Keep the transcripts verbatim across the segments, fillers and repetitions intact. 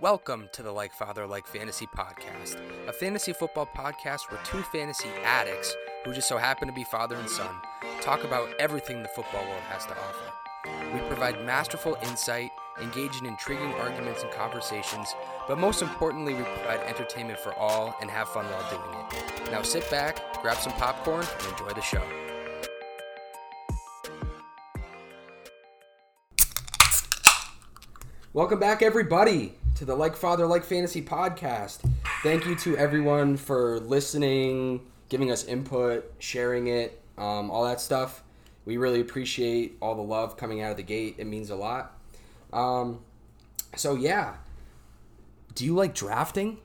Welcome to the Like Father, Like Fantasy podcast, a fantasy football podcast where two fantasy addicts, who just so happen to be father and son, talk about everything the football world has to offer. We provide masterful insight, engage in intriguing arguments and conversations, but most importantly, we provide entertainment for all and have fun while doing it. Now sit back, grab some popcorn, and enjoy the show. Welcome back, everybody, to the Like Father, Like Fantasy podcast. Thank you to everyone for listening, giving us input, sharing it, um, all that stuff. We really appreciate all the love coming out of the gate. It means a lot. Um, so, yeah. Do you like drafting?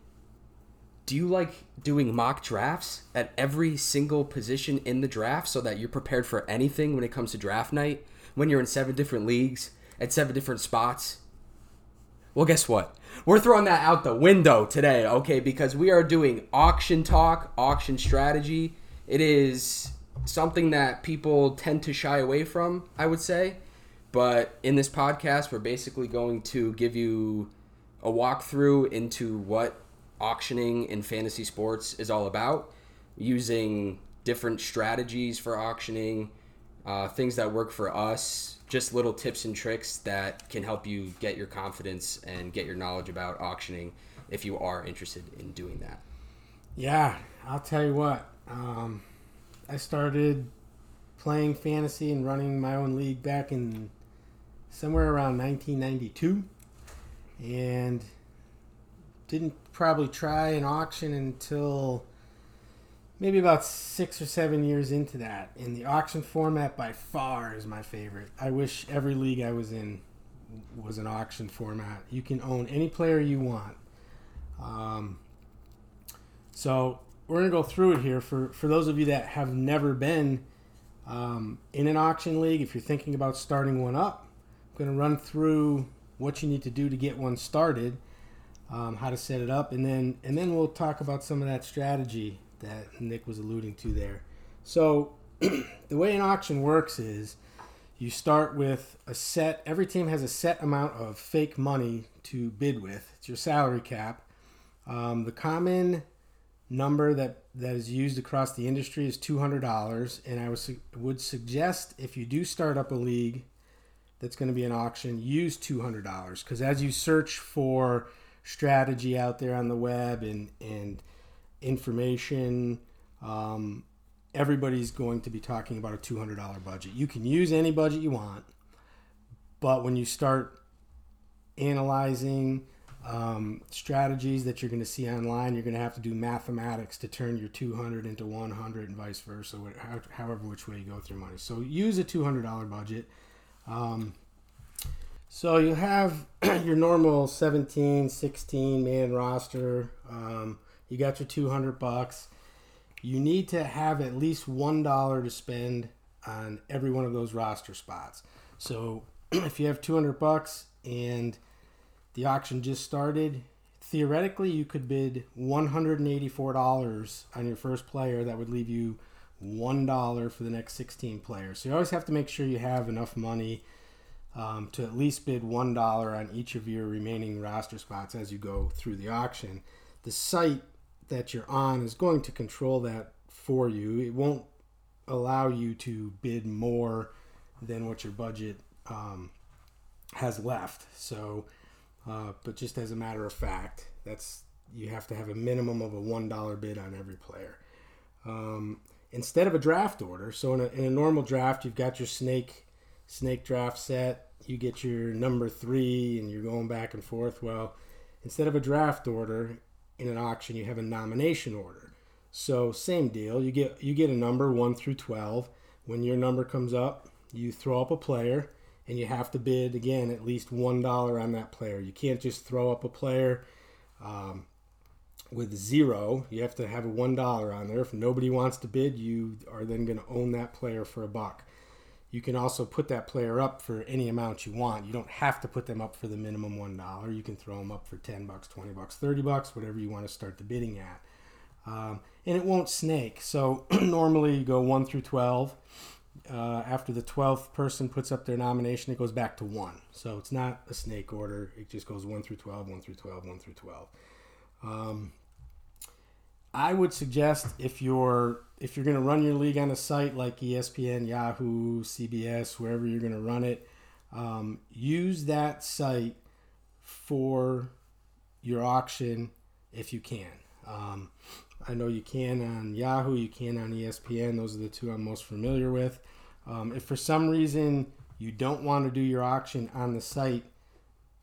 Do you like doing mock drafts at every single position in the draft so that you're prepared for anything when it comes to draft night, when you're in seven different leagues, at seven different spots? Well, guess what? We're throwing that out the window today, okay? Because we are doing auction talk, auction strategy. It is something that people tend to shy away from, I would say. But in this podcast, we're basically going to give you a walkthrough into what auctioning in fantasy sports is all about, using different strategies for auctioning, uh, things that work for us, just little tips and tricks that can help you get your confidence and get your knowledge about auctioning if you are interested in doing that. Yeah, I'll tell you what. Um, I started playing fantasy and running my own league back in somewhere around nineteen ninety-two, and didn't probably try an auction until maybe about six or seven years into that. And the auction format by far is my favorite. I wish every league I was in was an auction format. You can own any player you want. Um, so we're going to go through it here. For, for those of you that have never been um, in an auction league, if you're thinking about starting one up, I'm going to run through what you need to do to get one started, um, how to set it up, and then and then we'll talk about some of that strategy that Nick was alluding to there. So the way an auction works is you start with a set. Every team has a set amount of fake money to bid with. It's your salary cap. Um, the common number that, that is used across the industry is two hundred dollars. And I was, would suggest if you do start up a league that's going to be an auction, use two hundred dollars. Because as you search for strategy out there on the web and and information, um, everybody's going to be talking about a two hundred dollars budget. You can use any budget you want, but when you start analyzing um, strategies that you're going to see online, you're going to have to do mathematics to turn your two hundred into one hundred and vice versa, however which way you go through money. So use a two hundred dollars budget. Um, so you have your normal seventeen, sixteen man roster. Um, You got your two hundred bucks. You need to have at least one dollar to spend on every one of those roster spots. So if you have two hundred bucks and the auction just started, theoretically you could bid one hundred eighty-four dollars on your first player. That would leave you one dollar for the next sixteen players. So you always have to make sure you have enough money um, to at least bid one dollar on each of your remaining roster spots as you go through the auction. The site that you're on is going to control that for you. It won't allow you to bid more than what your budget um, has left. So, uh, but just as a matter of fact, that's you have to have a minimum of a one dollar bid on every player. Um, instead of a draft order, so in a, in a normal draft, you've got your snake snake draft set. You get your number three, and you're going back and forth. Well, instead of a draft order, in an auction, you have a nomination order. So same deal. You get you get a number one through twelve. When your number comes up, you throw up a player, and you have to bid again at least one dollar on that player. You can't just throw up a player um, with zero. You have to have a one dollar on there. If nobody wants to bid, you are then going to own that player for a buck. You can also put that player up for any amount you want. You don't have to put them up for the minimum one dollar. You can throw them up for ten bucks, twenty bucks, thirty bucks, whatever you want to start the bidding at. Um, and it won't snake. So normally you go one through twelve Uh, after the twelfth person puts up their nomination, it goes back to one. So it's not a snake order. It just goes one through twelve, one through twelve, one through twelve. Um, I would suggest if you're if you're going to run your league on a site like E S P N, Yahoo, C B S, wherever you're going to run it, um, use that site for your auction if you can. Um, I know you can on Yahoo, you can on E S P N. Those are the two I'm most familiar with. Um, if for some reason you don't want to do your auction on the site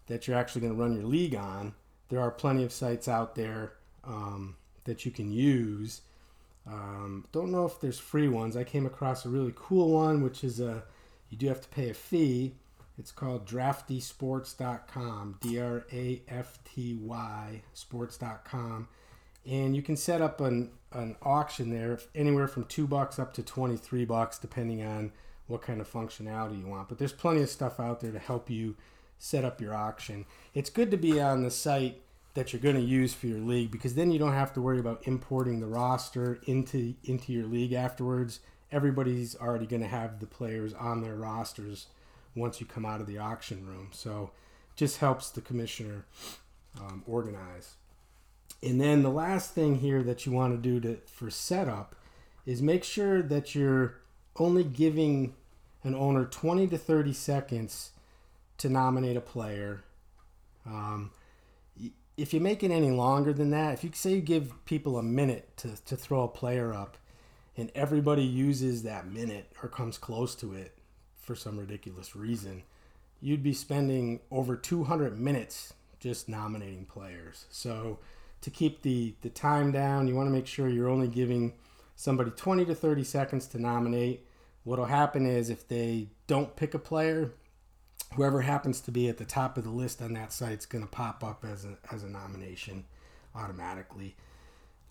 that you're actually going to run your league on, there are plenty of sites out there um, that you can use. Um, don't know if there's free ones. I came across a really cool one, which is a you do have to pay a fee. It's called Drafty Sports dot com, D R A F T Y, sports dot com. And you can set up an, an auction there anywhere from two bucks up to twenty-three bucks, depending on what kind of functionality you want. But there's plenty of stuff out there to help you set up your auction. It's good to be on the site that you're going to use for your league because then you don't have to worry about importing the roster into, into your league afterwards. Everybody's already going to have the players on their rosters once you come out of the auction room. So it just helps the commissioner um, organize. And then the last thing here that you want to do to for setup is make sure that you're only giving an owner twenty to thirty seconds to nominate a player. Um, if you make it any longer than that, if you say you give people a minute to, to throw a player up and everybody uses that minute or comes close to it for some ridiculous reason, you'd be spending over two hundred minutes just nominating players. So to keep the, the time down, you want to make sure you're only giving somebody twenty to thirty seconds to nominate. What will happen is if they don't pick a player, whoever happens to be at the top of the list on that site is going to pop up as a, as a nomination automatically.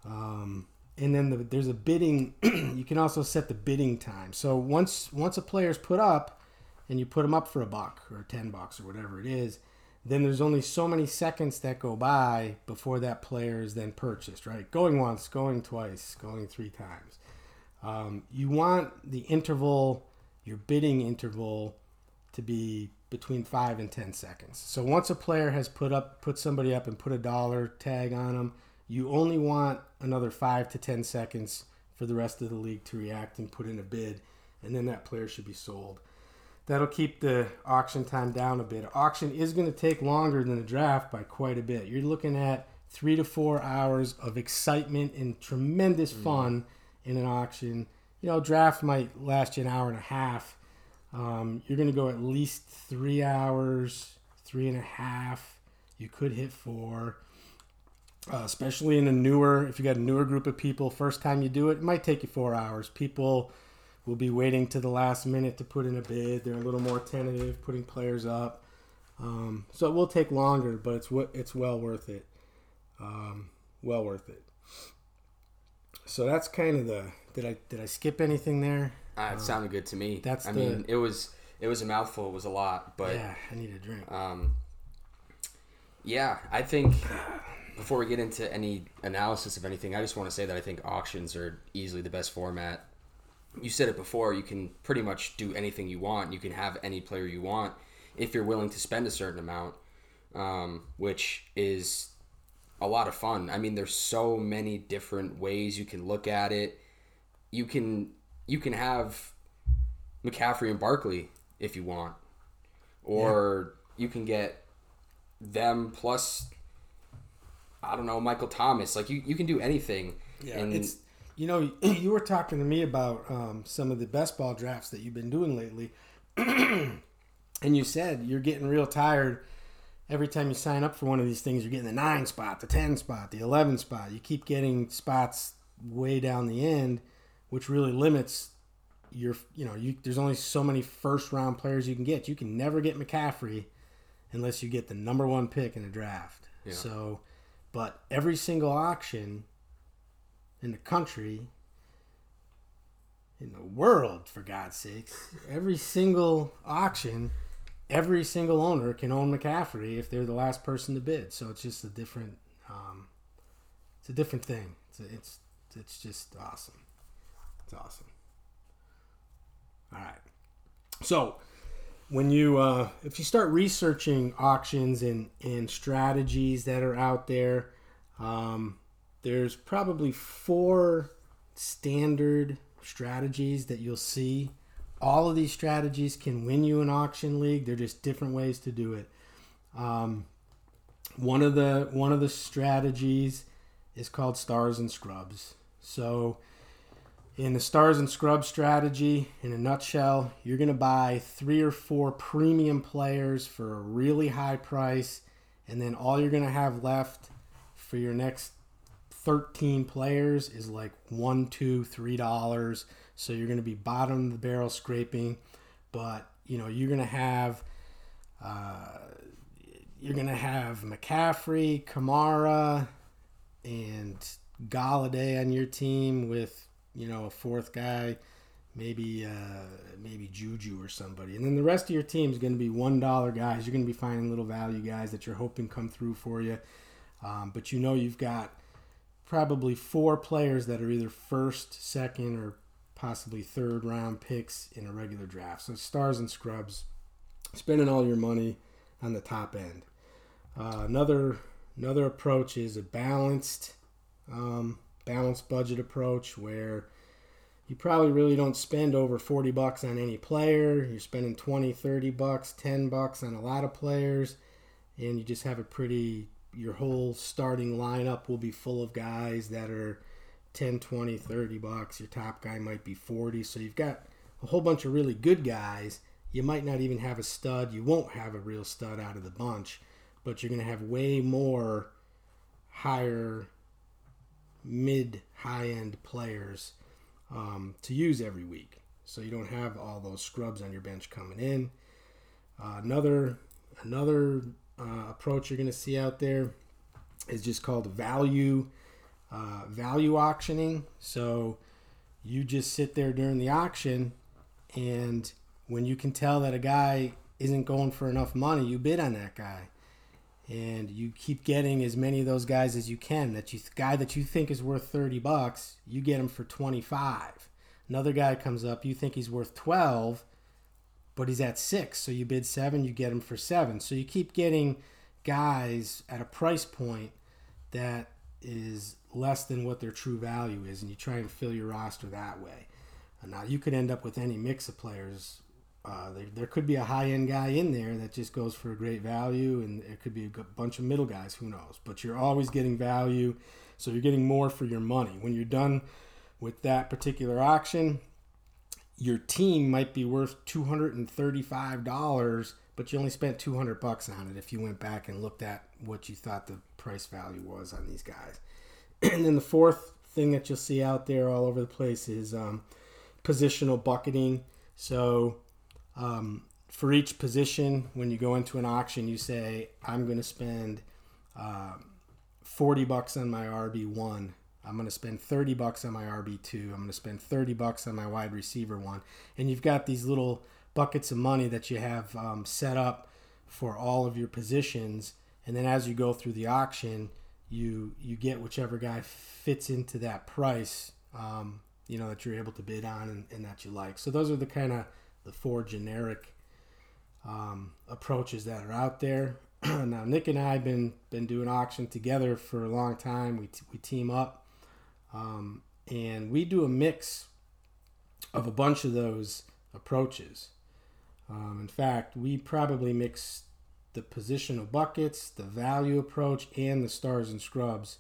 Um, and then the, there's a bidding. You can also set the bidding time. So once once a player's put up and you put them up for a buck or ten bucks or whatever it is, then there's only so many seconds that go by before that player is then purchased, right? Going once, going twice, going three times. Um, you want the interval, your bidding interval, to be between five and ten seconds. So once a player has put up, put somebody up and put a dollar tag on them, you only want another five to ten seconds for the rest of the league to react and put in a bid, and then that player should be sold. That'll keep the auction time down a bit. Auction is going to take longer than the draft by quite a bit. You're looking at three to four hours of excitement and tremendous mm. fun in an auction. You know, draft might last you an hour and a half. Um, you're going to go at least three hours, three and a half. You could hit four, uh, especially in a newer, if you got a newer group of people, first time you do it, it might take you four hours. People will be waiting to the last minute to put in a bid. They're a little more tentative, putting players up. Um, so it will take longer, but it's it's well worth it. Um, well worth it. So that's kind of the, did I did I skip anything there? Uh, it sounded good to me. That's I the, mean, it was it was a mouthful. It was a lot, but yeah, I need a drink. Um, yeah, I think before we get into any analysis of anything, I just want to say that I think auctions are easily the best format. You said it before. You can pretty much do anything you want. You can have any player you want if you're willing to spend a certain amount, um, which is a lot of fun. I mean, there's so many different ways you can look at it. You can. You can have McCaffrey and Barkley if you want. Or yeah. You can get them plus, I don't know, Michael Thomas. Like, you, you can do anything. Yeah, and it's, you know, you were talking to me about um, some of the best ball drafts that you've been doing lately. And you said you're getting real tired. Every time you sign up for one of these things, you're getting the nine spot, the ten spot, the eleven spot. You keep getting spots way down the end, which really limits your, you know, you, there's only so many first-round players you can get. You can never get McCaffrey unless you get the number one pick in a draft. Yeah. So, but every single auction in the country, in the world, for God's sakes, every single auction, every single owner can own McCaffrey if they're the last person to bid. So it's just a different, um, it's a different thing. It's a, it's it's just awesome. Awesome. All right. So when you uh, if you start researching auctions and, and strategies that are out there, um, there's probably four standard strategies that you'll see. All of these strategies can win you an auction league. They're just different ways to do it. Um, one of the one of the strategies is called stars and scrubs. So in the stars and scrubs strategy, in a nutshell, you're going to buy three or four premium players for a really high price, and then all you're going to have left for your next thirteen players is like one, two, three dollars. So you're going to be bottom of the barrel scraping, but you know you're going to have uh, you're going to have McCaffrey, Kamara, and Galladay on your team with, you know, a fourth guy, maybe uh, maybe Juju or somebody. And then the rest of your team is going to be one dollar guys. You're going to be finding little value guys that you're hoping come through for you. Um, but you know you've got probably four players that are either first, second, or possibly third round picks in a regular draft. So stars and scrubs, spending all your money on the top end. Uh, another another approach is a balanced um balanced budget approach, where you probably really don't spend over forty bucks on any player. You're spending twenty, thirty bucks, ten bucks on a lot of players, and you just have a pretty, your whole starting lineup will be full of guys that are ten, twenty, thirty bucks. Your top guy might be forty, so you've got a whole bunch of really good guys. You might not even have a stud. You won't have a real stud out of the bunch, but you're going to have way more higher mid high end players um, to use every week, so you don't have all those scrubs on your bench coming in. Uh, another another uh, approach you're going to see out there is just called value uh, value auctioning. So you just sit there during the auction, and when you can tell that a guy isn't going for enough money, you bid on that guy. And you keep getting as many of those guys as you can. That you guy that you think is worth thirty bucks, you get him for twenty-five. Another guy comes up, you think he's worth twelve, but he's at six. So you bid seven, you get him for seven. So you keep getting guys at a price point that is less than what their true value is, and you try and fill your roster that way. Now, you could end up with any mix of players. Uh, there, there could be a high-end guy in there that just goes for a great value, and it could be a bunch of middle guys. Who knows? But you're always getting value, so you're getting more for your money. When you're done with that particular auction, your team might be worth two hundred thirty-five dollars, but you only spent two hundred bucks on it if you went back and looked at what you thought the price value was on these guys. And then the fourth thing that you'll see out there all over the place is um, positional bucketing. So Um, for each position, when you go into an auction, you say, I'm going to spend uh, forty bucks on my R B one. I'm going to spend thirty bucks on my R B two. I'm going to spend thirty bucks on my wide receiver one. And you've got these little buckets of money that you have um, set up for all of your positions. And then as you go through the auction, you you get whichever guy fits into that price, um, you know, that you're able to bid on and, and that you like. So those are the kind of the four generic um, approaches that are out there. Now, Nick and I have been been doing auction together for a long time. We t- we team up, um, and we do a mix of a bunch of those approaches. Um, in fact, we probably mix the positional buckets, the value approach, and the stars and scrubs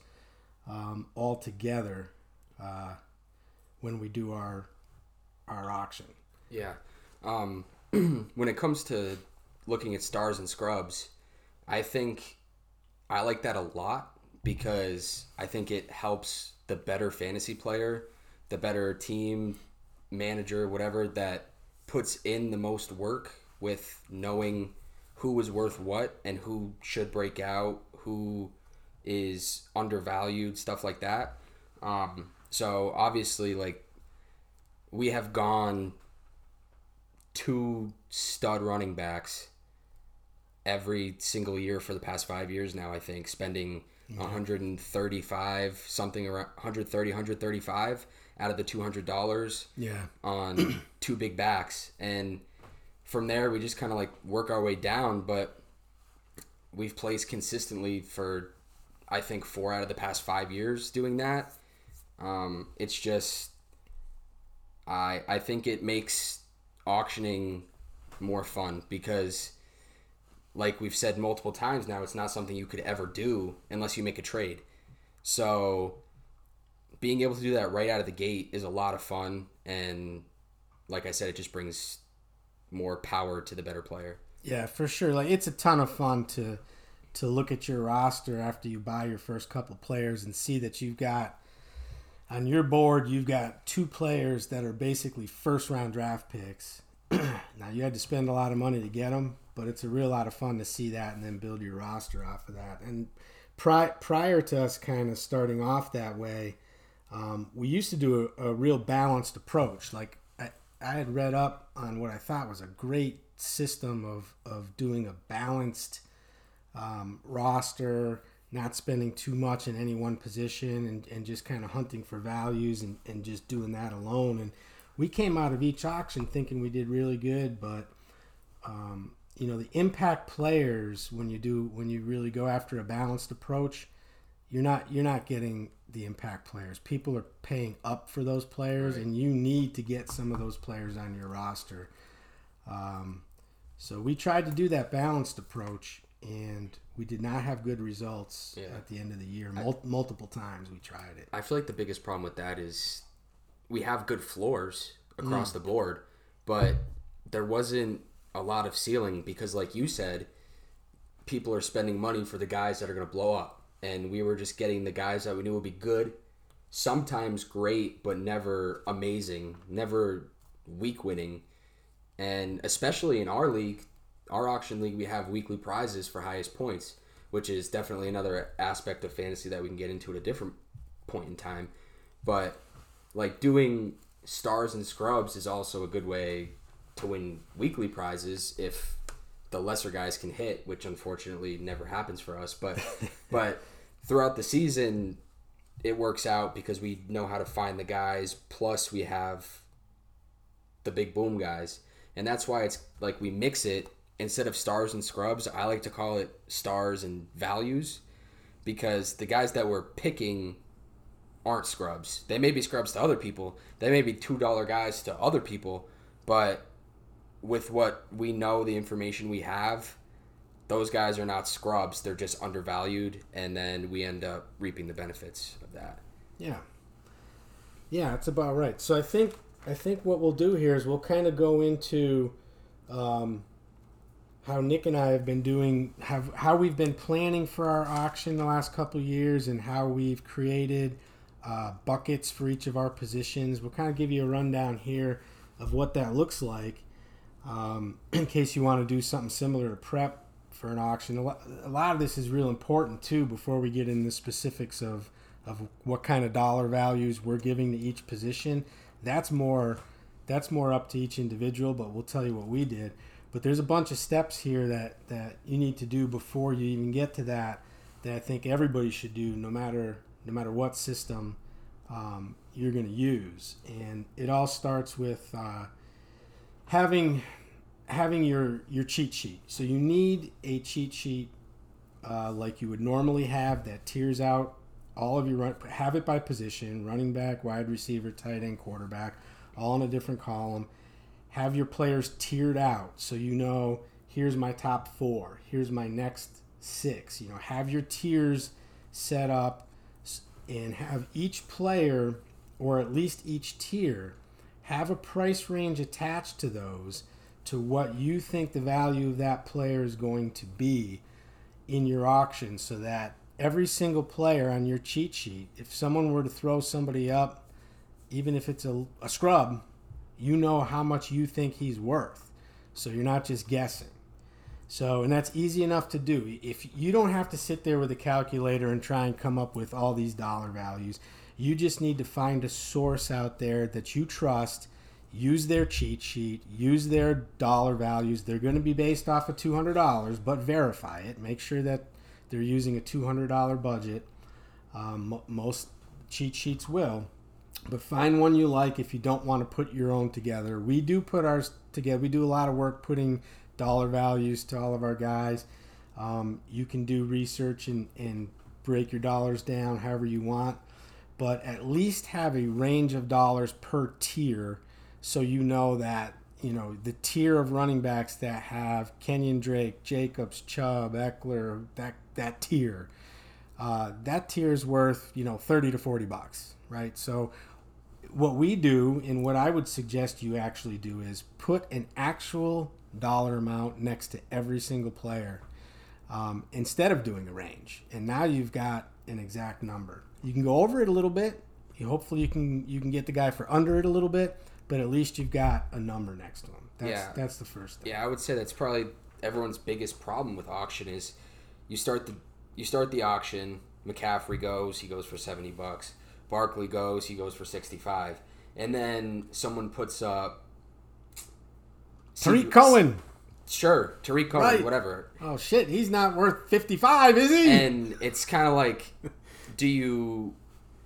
um, all together uh, when we do our our auction. Yeah. Um, when it comes to looking at stars and scrubs, I think I like that a lot because I think it helps the better fantasy player, the better team manager, whatever, that puts in the most work with knowing who is worth what and who should break out, who is undervalued, stuff like that. Um, so obviously, like, we have gone two stud running backs every single year for the past five years now, I think, spending yeah. one hundred thirty-five, something around one hundred thirty, one hundred thirty-five out of the two hundred dollars yeah. on two big backs. And from there, we just kind of like work our way down, but we've placed consistently for, I think, four out of the past five years doing that. Um, it's just, I I think it makes auctioning more fun because, like we've said multiple times now, it's not something you could ever do unless you make a trade. So being able to do that right out of the gate is a lot of fun. And like I said, it just brings more power to the better player. Yeah, for sure. Like, it's a ton of fun to to look at your roster after you buy your first couple players and see that you've got, on your board, you've got two players that are basically first-round draft picks. Now, you had to spend a lot of money to get them, but it's a real lot of fun to see that and then build your roster off of that. And pri- prior to us kind of starting off that way, um, we used to do a, a real balanced approach. Like, I, I had read up on what I thought was a great system of, of doing a balanced um, roster, not spending too much in any one position and, and just kind of hunting for values and, and just doing that alone. And we came out of each auction thinking we did really good, but, um, you know, the impact players, when you do, when you really go after a balanced approach, you're not, you're not getting the impact players. People are paying up for those players, right, and you need to get some of those players on your roster. Um, so we tried to do that balanced approach, and we did not have good results yeah. at the end of the year. Mul- I, multiple times we tried it. I feel like the biggest problem with that is we have good floors across mm. the board, but there wasn't a lot of ceiling because, like you said, people are spending money for the guys that are going to blow up, and we were just getting the guys that we knew would be good, sometimes great, but never amazing, never week-winning. And especially in our league, our auction league, we have weekly prizes for highest points, which is definitely another aspect of fantasy that we can get into at a different point in time. But like doing stars and scrubs is also a good way to win weekly prizes if the lesser guys can hit, which unfortunately never happens for us. But but throughout the season, it works out because we know how to find the guys, plus we have the big boom guys. And that's why it's like we mix it. Instead of stars and scrubs, I like to call it stars and values, because the guys that we're picking aren't scrubs. They may be scrubs to other people. They may be two dollar guys to other people, but with what we know, the information we have, those guys are not scrubs. They're just undervalued, and then we end up reaping the benefits of that. Yeah. Yeah, that's about right. So I think I think what we'll do here is we'll kind of go into um, – how Nick and I have been doing, have how we've been planning for our auction the last couple of years, and how we've created uh, buckets for each of our positions. We'll kind of give you a rundown here of what that looks like um, in case you want to do something similar to prep for an auction. A lot, a lot of this is real important too before we get into the specifics of, of what kind of dollar values we're giving to each position. That's more, that's more up to each individual, but we'll tell you what we did. But there's a bunch of steps here that, that you need to do before you even get to that, that I think everybody should do, no matter no matter what system um, you're going to use. And it all starts with uh, having having your, your cheat sheet. So you need a cheat sheet uh, like you would normally have that tiers out all of your run, have it by position, running back, wide receiver, tight end, quarterback, all in a different column. Have your players tiered out so you know, here's my top four, here's my next six. You know, have your tiers set up and have each player, or at least each tier, have a price range attached to those to what you think the value of that player is going to be in your auction, so that every single player on your cheat sheet, if someone were to throw somebody up, even if it's a, a scrub, you know how much you think he's worth, so you're not just guessing. So, and that's easy enough to do. If you don't have to sit there with a calculator and try and come up with all these dollar values, you just need to find a source out there that you trust, use their cheat sheet, use their dollar values. They're going to be based off of two hundred dollars, but verify it. Make sure that they're using a two hundred dollars budget. Um, most cheat sheets will. But find one you like if you don't want to put your own together. We do put ours together. We do a lot of work putting dollar values to all of our guys. Um, you can do research and, and break your dollars down however you want. But at least have a range of dollars per tier so you know that, you know, the tier of running backs that have Kenyon Drake, Jacobs, Chubb, Eckler, that that tier, uh, that tier is worth, you know, thirty to forty bucks, right? So what we do and what I would suggest you actually do is put an actual dollar amount next to every single player um, instead of doing a range. And now you've got an exact number. You can go over it a little bit. You, hopefully you can you can get the guy for under it a little bit, but at least you've got a number next to him. That's, yeah. that's the first thing. Yeah, I would say that's probably everyone's biggest problem with auction is you start the you start the auction. McCaffrey goes, he goes for seventy bucks. Barkley goes, he goes for sixty five, and then someone puts up Tariq C- Cohen. Sure, Tariq Cohen, right. Whatever. Oh shit, he's not worth fifty five, is he? And it's kind of like. Do you,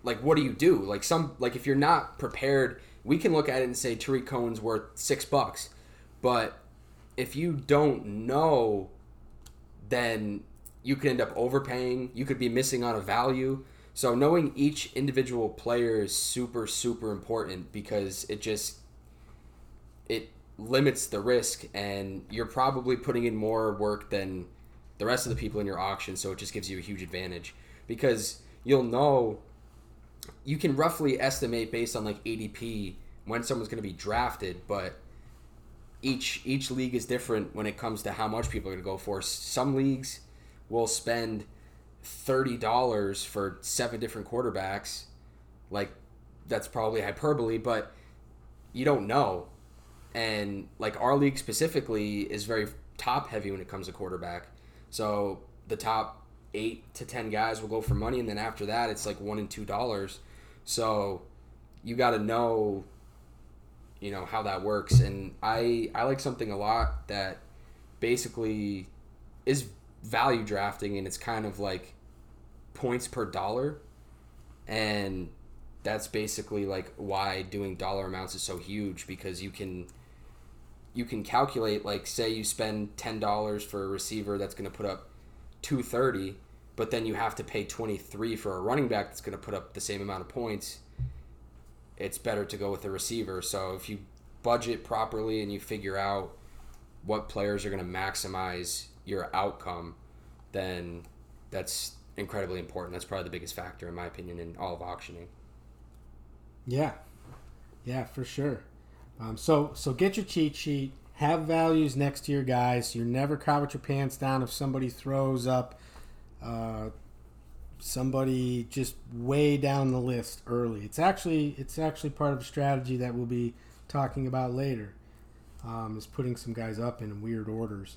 like, what do you do? Like, some, like, if you're not prepared, we can look at it and say Tariq Cohen's worth six bucks. But if you don't know, then you could end up overpaying. You could be missing on a value. So knowing each individual player is super, super important because it just, it limits the risk. And you're probably putting in more work than the rest of the people in your auction. So it just gives you a huge advantage because you'll know, you can roughly estimate based on like A D P when someone's going to be drafted, but each each league is different when it comes to how much people are going to go for. Some leagues will spend thirty dollars for seven different quarterbacks. Like, that's probably hyperbole, but you don't know. And like our league specifically is very top heavy when it comes to quarterback. So the top eight to ten guys will go for money, and then after that it's like one and two dollars. So you got to know, you know, how that works. And I I like something a lot that basically is value drafting, and it's kind of like points per dollar, and that's basically like why doing dollar amounts is so huge, because you can you can calculate, like, say you spend ten dollars for a receiver that's going to put up two thirty, but then you have to pay twenty-three for a running back that's going to put up the same amount of points. It's better to go with a receiver. So if you budget properly and you figure out what players are going to maximize your outcome, then that's incredibly important. That's probably the biggest factor, in my opinion, in all of auctioning. Yeah. Yeah, for sure. Um, so, so get your cheat sheet. Have values next to your guys. You're never caught with your pants down if somebody throws up uh, somebody just way down the list early. It's actually it's actually part of a strategy that we'll be talking about later, um, is putting some guys up in weird orders.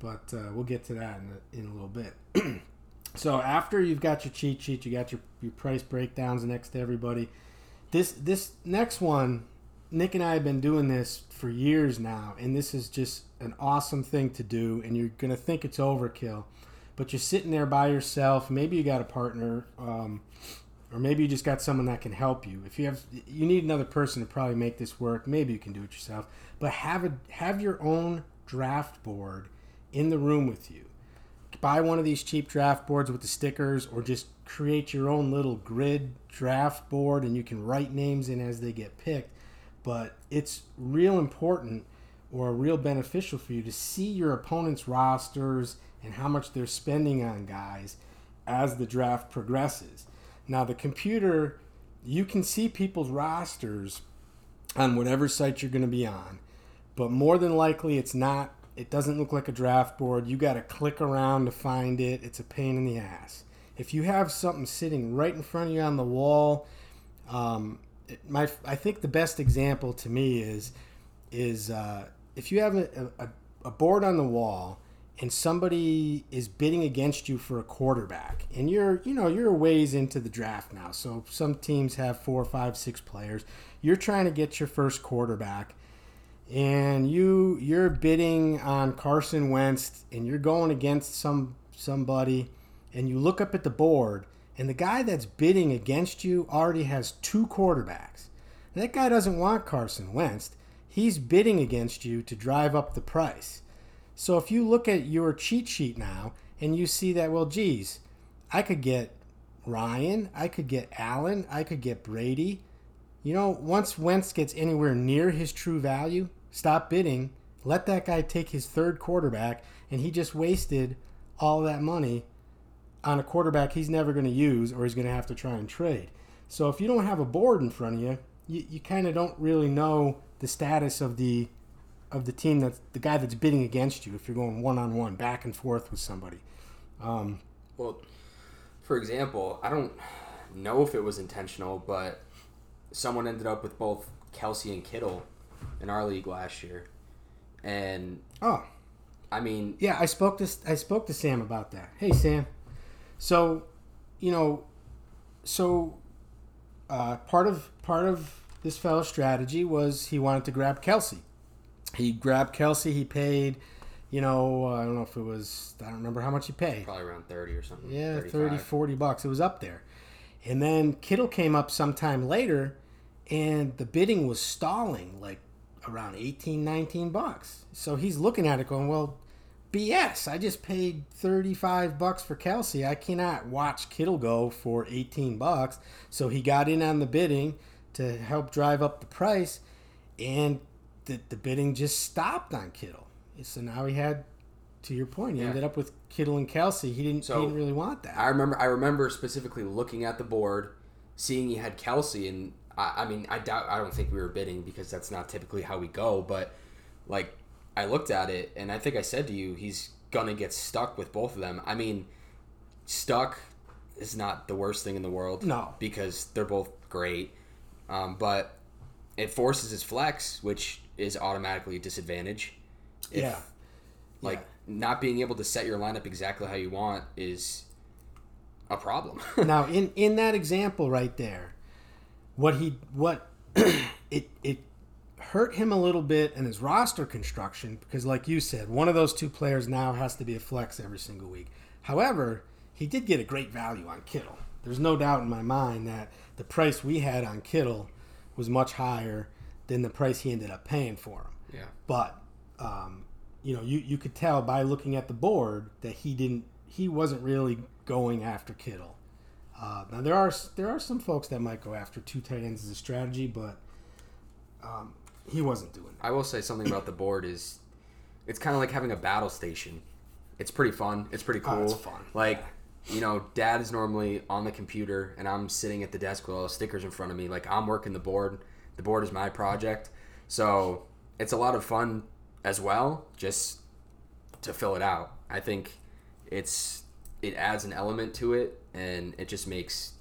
But uh, we'll get to that in a, in a little bit. So after you've got your cheat sheet, you got your, your price breakdowns next to everybody. This this next one, Nick and I have been doing this for years now, and this is just an awesome thing to do, and you're going to think it's overkill, but you're sitting there by yourself. Maybe you got a partner, um, or maybe you just got someone that can help you. If you have, you need another person to probably make this work. Maybe you can do it yourself, but have a, have your own draft board in the room with you. Buy one of these cheap draft boards with the stickers, or just create your own little grid draft board, and you can write names in as they get picked. But it's real important or real beneficial for you to see your opponent's rosters and how much they're spending on guys as the draft progresses. Now, the computer, you can see people's rosters on whatever site you're going to be on, but more than likely it's not, it doesn't look like a draft board. You got to click around to find it. It's a pain in the ass. If you have something sitting right in front of you on the wall, um, My, I think the best example to me is is uh, if you have a, a, a board on the wall and somebody is bidding against you for a quarterback, and you're you know you're a ways into the draft now, so some teams have four, five, six players. You're trying to get your first quarterback, and you you're bidding on Carson Wentz, and you're going against some somebody, and you look up at the board. and the guy that's bidding against you already has two quarterbacks, and that guy doesn't want Carson Wentz, he's bidding against you to drive up the price. So if you look at your cheat sheet now and you see that, well, geez, I could get Ryan, I could get Allen, I could get Brady. You know, once Wentz gets anywhere near his true value, stop bidding, let that guy take his third quarterback, and he just wasted all that money on a quarterback he's never going to use or he's going to have to try and trade. So if you don't have a board in front of you, you, you kind of don't really know the status of the of the team, that's the guy that's bidding against you if you're going one-on-one, back and forth with somebody. Um, well, for example, I don't know if it was intentional, but someone ended up with both Kelsey and Kittle in our league last year. And oh, I mean, yeah, I spoke to I spoke to Sam about that. Hey, Sam. So, you know, so uh, part of part of this fellow's strategy was he wanted to grab Kelsey. He grabbed Kelsey. He paid, you know, I don't know if it was, I don't remember how much he paid. Probably around thirty or something. Yeah, thirty-five. thirty, forty bucks. It was up there. And then Kittle came up sometime later, and the bidding was stalling, like around eighteen, nineteen bucks. So he's looking at it going, well, B S, I just paid thirty-five bucks for Kelsey. I cannot watch Kittle go for eighteen bucks. So he got in on the bidding to help drive up the price, and the, the bidding just stopped on Kittle. So now he had, to your point, he yeah. ended up with Kittle and Kelsey. He didn't, so he didn't really want that. I remember I remember specifically looking at the board, seeing he had Kelsey, and I, I mean, I doubt, I don't think we were bidding because that's not typically how we go, but like I looked at it and I think I said to you, he's gonna get stuck with both of them. I mean, stuck is not the worst thing in the world. No. Because they're both great. Um, but it forces his flex, which is automatically a disadvantage. If, yeah. Like yeah. Not being able to set your lineup exactly how you want is a problem. Now, in, in that example right there, what he what it it hurt him a little bit in his roster construction because, like you said, one of those two players now has to be a flex every single week. However, he did get a great value on Kittle. There's no doubt in my mind that the price we had on Kittle was much higher than the price he ended up paying for him. Yeah. But um, you know, you, you could tell by looking at the board that he didn't, he wasn't really going after Kittle. Uh, now there are there are some folks that might go after two tight ends as a strategy, but um, he wasn't doing that. I will say something about the board is, it's kind of like having a battle station. It's pretty fun. It's pretty cool. Oh, it's fun. Like yeah. you know, Dad is normally on the computer, and I'm sitting at the desk with all the stickers in front of me. Like I'm working the board. The board is my project, so it's a lot of fun as well, just to fill it out. I think it's it adds an element to it, and it just makes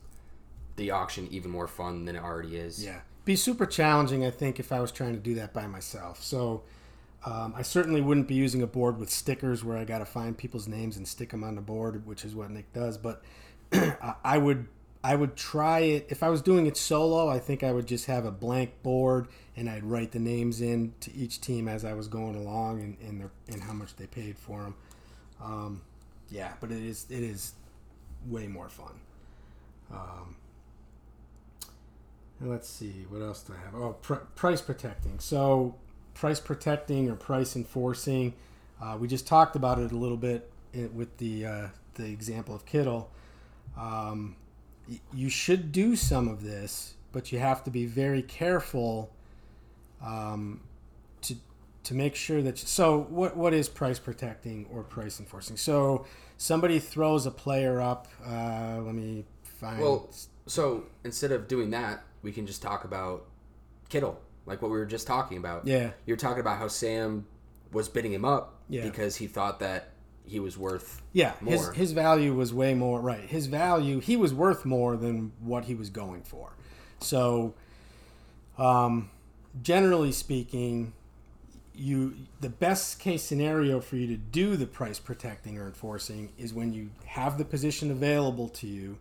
the auction even more fun than it already is. Yeah. Be super challenging, I think, if I was trying to do that by myself. So um, I certainly wouldn't be using a board with stickers where I got to find people's names and stick them on the board, which is what Nick does. But I would I would try it. If I was doing it solo, I think I would just have a blank board, and I'd write the names in to each team as I was going along and, and, their, and how much they paid for them. Um, yeah, but it is it is way more fun. Um, let's see. What else do I have? Oh, pr- price protecting. So price protecting or price enforcing. Uh, we just talked about it a little bit with the, uh, the example of Kittle. Um, you should do some of this, but you have to be very careful um, to to make sure that you, so what what is price protecting or price enforcing? So somebody throws a player up. Uh, let me find. Well, so instead of doing that, we can just talk about Kittle, like what we were just talking about. Yeah, you're talking about how Sam was bidding him up yeah. because he thought that he was worth yeah, more. His, his value was way more, right. His value, he was worth more than what he was going for. So, um, generally speaking, you the best case scenario for you to do the price protecting or enforcing is when you have the position available to you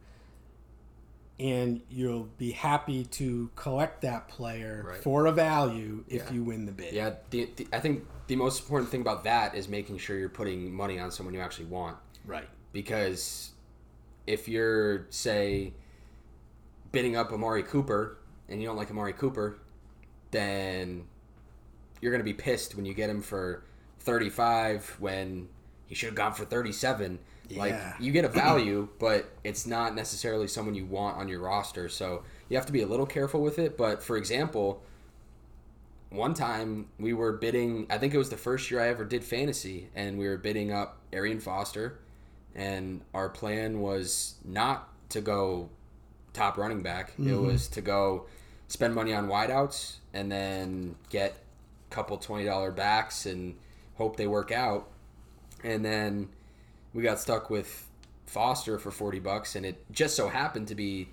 and you'll be happy to collect that player right. for a value if yeah. you win the bid. Yeah, the, the, I think the most important thing about that is making sure you're putting money on someone you actually want. Right. Because if you're, say, bidding up Amari Cooper and you don't like Amari Cooper, then you're going to be pissed when you get him for thirty-five when he should have gone for thirty-seven. Yeah. Like, you get a value, but it's not necessarily someone you want on your roster. So you have to be a little careful with it. But, for example, one time we were bidding, I think it was the first year I ever did fantasy, and we were bidding up Arian Foster, and our plan was not to go top running back. Mm-hmm. It was to go spend money on wideouts and then get a couple twenty dollars backs and hope they work out. And then we got stuck with Foster for forty bucks, and it just so happened to be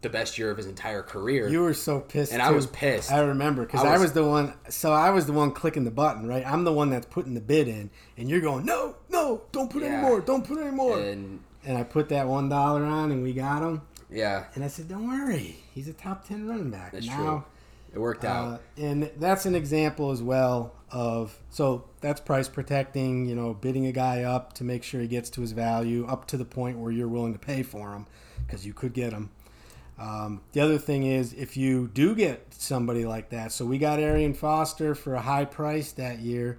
the best year of his entire career. You were so pissed, and too. I was pissed. I remember, because I, I was the one. So I was the one clicking the button, right? I'm the one that's putting the bid in, and you're going, no, no, don't put yeah. any more, don't put any more. And, and I put that one dollar on, and we got him. Yeah. And I said, don't worry, he's a top ten running back. That's now, true. It worked uh, out, and that's an example as well of so that's price protecting. You know, bidding a guy up to make sure he gets to his value, up to the point where you're willing to pay for him, because you could get him. Um, the other thing is, if you do get somebody like that, so we got Arian Foster for a high price that year.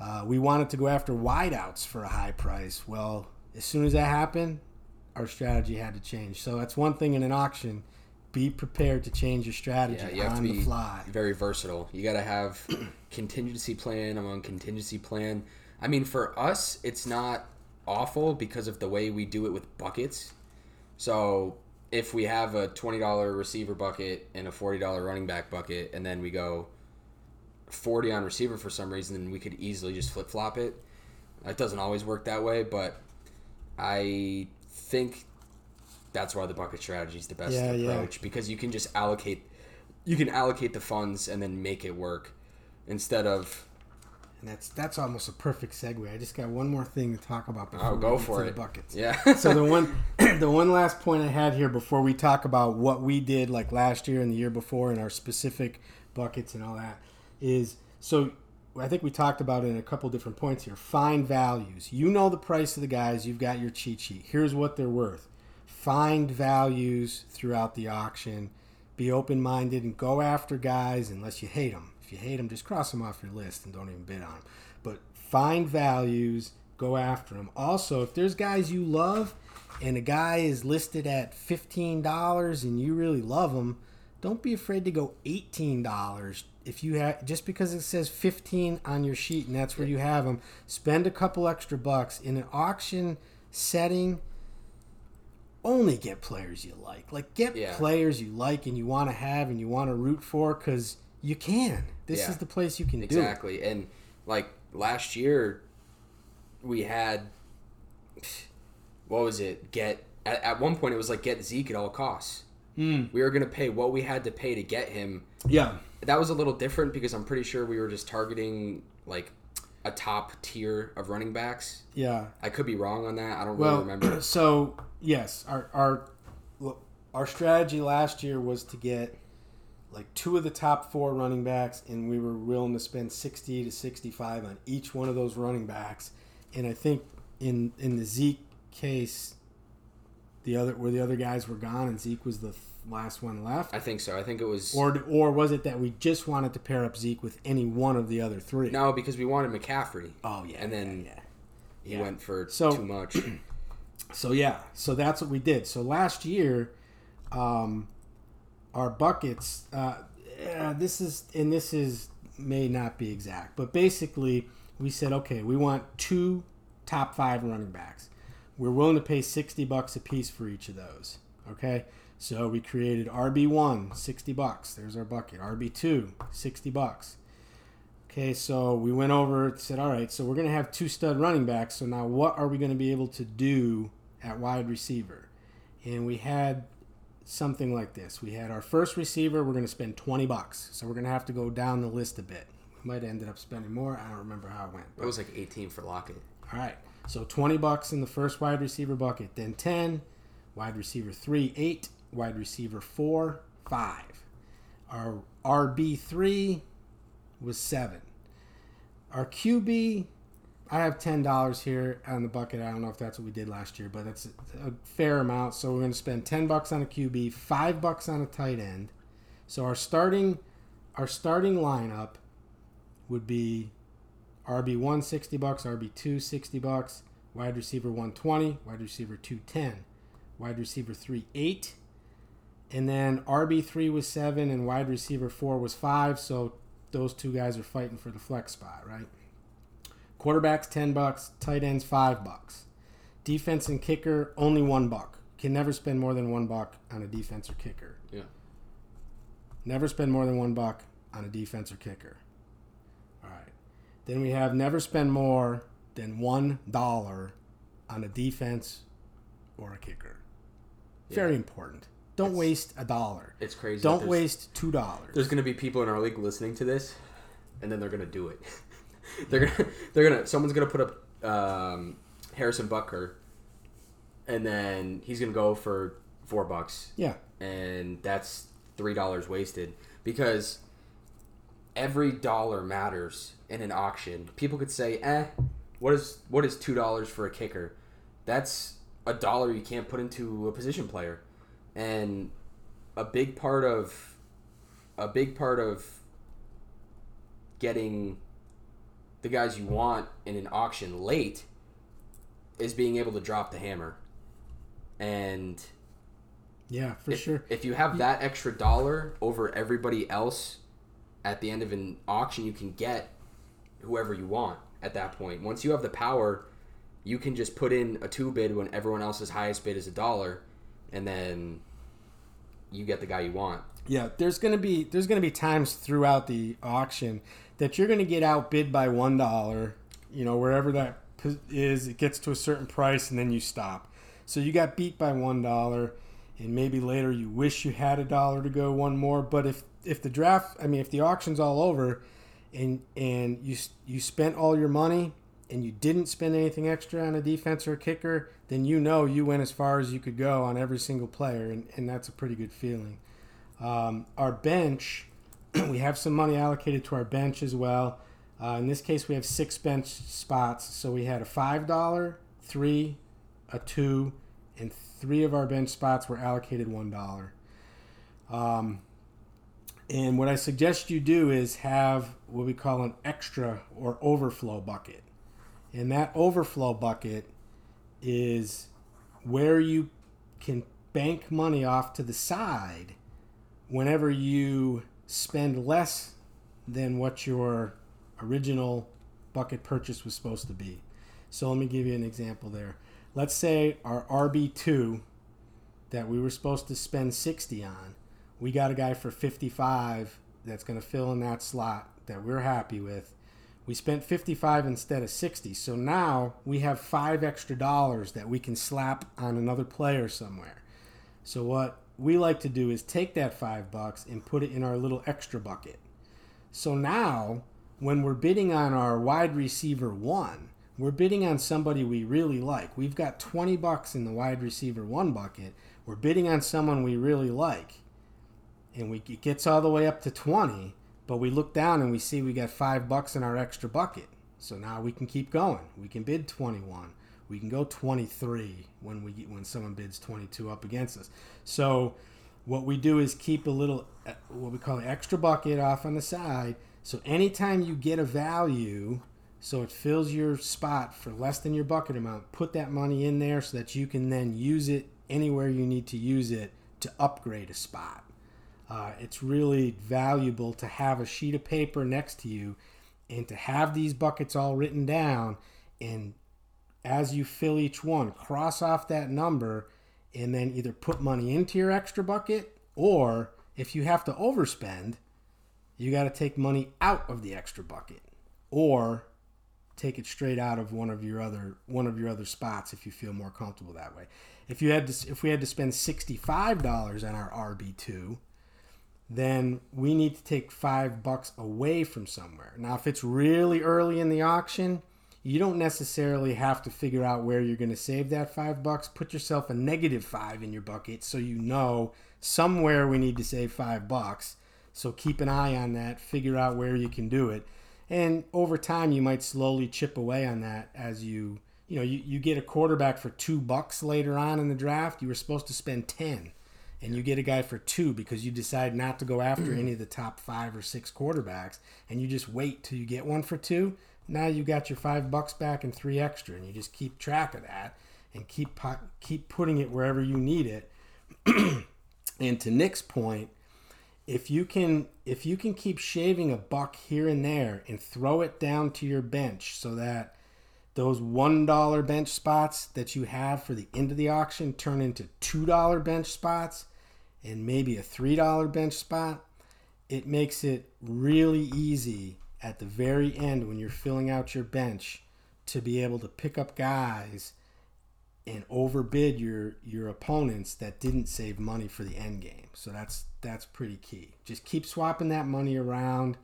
Uh, we wanted to go after wideouts for a high price. Well, as soon as that happened, our strategy had to change. So that's one thing in an auction. Be prepared to change your strategy yeah, you have on to be the fly. Very versatile. You got to have contingency plan among contingency plan. I mean, for us, it's not awful because of the way we do it with buckets. So if we have a twenty dollars receiver bucket and a forty dollars running back bucket, and then we go forty on receiver for some reason, then we could easily just flip-flop it. It doesn't always work that way, but I think that's why the bucket strategy is the best yeah, approach yeah. because you can just allocate you can allocate the funds and then make it work instead of... And that's that's almost a perfect segue. I just got one more thing to talk about before oh, go we get for to it. the buckets. Yeah. So the one the one last point I had here before we talk about what we did like last year and the year before and our specific buckets and all that is, so I think we talked about it in a couple different points here. Find values. You know the price of the guys. You've got your cheat sheet. Here's what they're worth. Find values throughout the auction. Be open-minded and go after guys unless you hate them. If you hate them, just cross them off your list and don't even bid on them. But find values, go after them. Also, if there's guys you love and a guy is listed at fifteen dollars and you really love him, don't be afraid to go eighteen dollars. If you have, just because it says fifteen on your sheet and that's where you have them, spend a couple extra bucks. In an auction setting, only get players you like. Like, get yeah. players you like and you want to have and you want to root for, because you can. This yeah, is the place you can exactly. do it. Exactly. And, like, last year we had, what was it, get, at, at one point it was like, get Zeke at all costs. Mm. We were going to pay what we had to pay to get him. Yeah. That was a little different because I'm pretty sure we were just targeting, like, a top tier of running backs. Yeah. I could be wrong on that. I don't well, really remember. So, yes, our our our strategy last year was to get like two of the top four running backs, and we were willing to spend sixty to sixty-five on each one of those running backs. And I think in in the Zeke case, the other where the other guys were gone, and Zeke was the last one left. I think so. I think it was, or or was it that we just wanted to pair up Zeke with any one of the other three? No, because we wanted McCaffrey. Oh yeah, and then yeah, yeah. he yeah. went for so, too much. So yeah, so that's what we did. So last year, um. Our buckets, uh, yeah, this is, and this is, may not be exact, but basically we said, okay, we want two top five running backs. We're willing to pay sixty bucks a piece for each of those, okay? So we created R B one, sixty bucks. There's our bucket. R B two, sixty bucks. Okay, so we went over and said, all right, so we're going to have two stud running backs. So now what are we going to be able to do at wide receiver? And we had something like this. We had our first receiver, we're going to spend twenty bucks. So we're going to have to go down the list a bit. We might have ended up spending more. I don't remember how it went. It was like eighteen for Lockett. All right. So twenty bucks in the first wide receiver bucket, then ten, wide receiver three, eight, wide receiver four, five. Our R B three was seven. Our Q B I have ten dollars here on the bucket. I don't know if that's what we did last year, but that's a fair amount. So we're going to spend ten bucks on a Q B, five bucks on a tight end. So our starting our starting lineup would be R B one, sixty bucks, R B two, sixty bucks, wide receiver one twenty, wide receiver two ten, wide receiver three eight, and then R B three was seven and wide receiver four was five, so those two guys are fighting for the flex spot, right? Quarterbacks ten bucks, tight ends five bucks. Defense and kicker only one buck. Can never spend more than one buck on a defense or kicker. Yeah. Never spend more than one buck on a defense or kicker. All right. Then we have never spend more than one dollar on a defense or a kicker. Yeah. Very important. Don't it's, waste a dollar. It's crazy. Don't waste two dollars. There's going to be people in our league listening to this, and then they're going to do it. they're gonna, they're gonna. Someone's gonna put up um, Harrison Butker, and then he's gonna go for four bucks. Yeah, and that's three dollars wasted because every dollar matters in an auction. People could say, "Eh, what is what is two dollars for a kicker? That's a dollar you can't put into a position player." And a big part of a big part of getting the guys you want in an auction late is being able to drop the hammer. And yeah, for if, sure. If you have that extra dollar over everybody else at the end of an auction, you can get whoever you want at that point. Once you have the power, you can just put in a two bid when everyone else's highest bid is a dollar. And then you get the guy you want. Yeah, there's gonna be there's gonna be times throughout the auction that you're gonna get outbid by one dollar. You know, wherever that is, it gets to a certain price, and then you stop. So you got beat by one dollar, and maybe later you wish you had a dollar to go one more. But if if the draft, I mean, if the auction's all over, and and you you spent all your money, and you didn't spend anything extra on a defense or a kicker, then you know you went as far as you could go on every single player, and, and that's a pretty good feeling. Um, our bench, we have some money allocated to our bench as well. Uh, in this case, we have six bench spots. So we had a five dollar, three, a two, and three of our bench spots were allocated one dollar. Um, and what I suggest you do is have what we call an extra or overflow bucket. And that overflow bucket is where you can bank money off to the side whenever you spend less than what your original bucket purchase was supposed to be. So let me give you an example there. Let's say our R B two that we were supposed to spend sixty on, we got a guy for fifty-five that's going to fill in that slot that we're happy with. We spent fifty-five instead of sixty, so now we have five extra dollars that we can slap on another player somewhere. So what we like to do is take that five bucks and put it in our little extra bucket. So now when we're bidding on our wide receiver one, we're bidding on somebody we really like. We've got twenty bucks in the wide receiver one bucket. We're bidding on someone we really like, and we it gets all the way up to twenty. But we look down and we see we got five bucks in our extra bucket. So now we can keep going. We can bid twenty-one. We can go twenty-three when we get, when someone bids twenty-two up against us. So what we do is keep a little, what we call an extra bucket off on the side. So anytime you get a value, so it fills your spot for less than your bucket amount, put that money in there so that you can then use it anywhere you need to use it to upgrade a spot. Uh, it's really valuable to have a sheet of paper next to you and to have these buckets all written down, and as you fill each one, cross off that number and then either put money into your extra bucket, or if you have to overspend, you got to take money out of the extra bucket or take it straight out of one of your other one of your other spots if you feel more comfortable that way. If you had to, if we had to spend sixty-five dollars on our R B two, then we need to take five bucks away from somewhere. Now, if it's really early in the auction, you don't necessarily have to figure out where you're going to save that five bucks. Put yourself a negative five in your bucket so you know somewhere we need to save five bucks. So keep an eye on that. Figure out where you can do it. And over time, you might slowly chip away on that as you, you know, you, you get a quarterback for two bucks later on in the draft. You were supposed to spend ten, and you get a guy for two because you decide not to go after any of the top five or six quarterbacks, and you just wait till you get one for two. Now you got your five bucks back and three extra, and you just keep track of that and keep keep putting it wherever you need it. And to Nick's point, if you can if you can keep shaving a buck here and there and throw it down to your bench so that those one dollar bench spots that you have for the end of the auction turn into two dollar bench spots and maybe a three dollar bench spot, it makes it really easy at the very end when you're filling out your bench to be able to pick up guys and overbid your your opponents that didn't save money for the end game. So that's that's pretty key. Just keep swapping that money around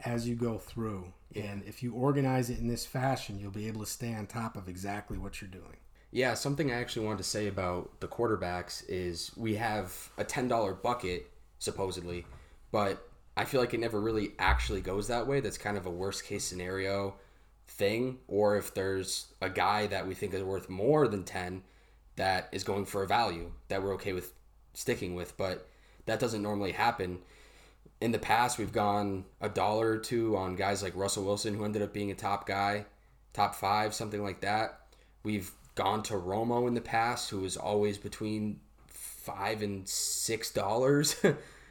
as you go through. Yeah. And if you organize it in this fashion, you'll be able to stay on top of exactly what you're doing. Yeah, something I actually wanted to say about the quarterbacks is we have a ten dollar bucket, supposedly, but I feel like it never really actually goes that way. That's kind of a worst-case scenario thing, or if there's a guy that we think is worth more than ten that is going for a value that we're okay with sticking with, but that doesn't normally happen. In the past, we've gone a dollar or two on guys like Russell Wilson, who ended up being a top guy, top five, something like that. We've gone to Romo in the past, who was always between five and six dollars.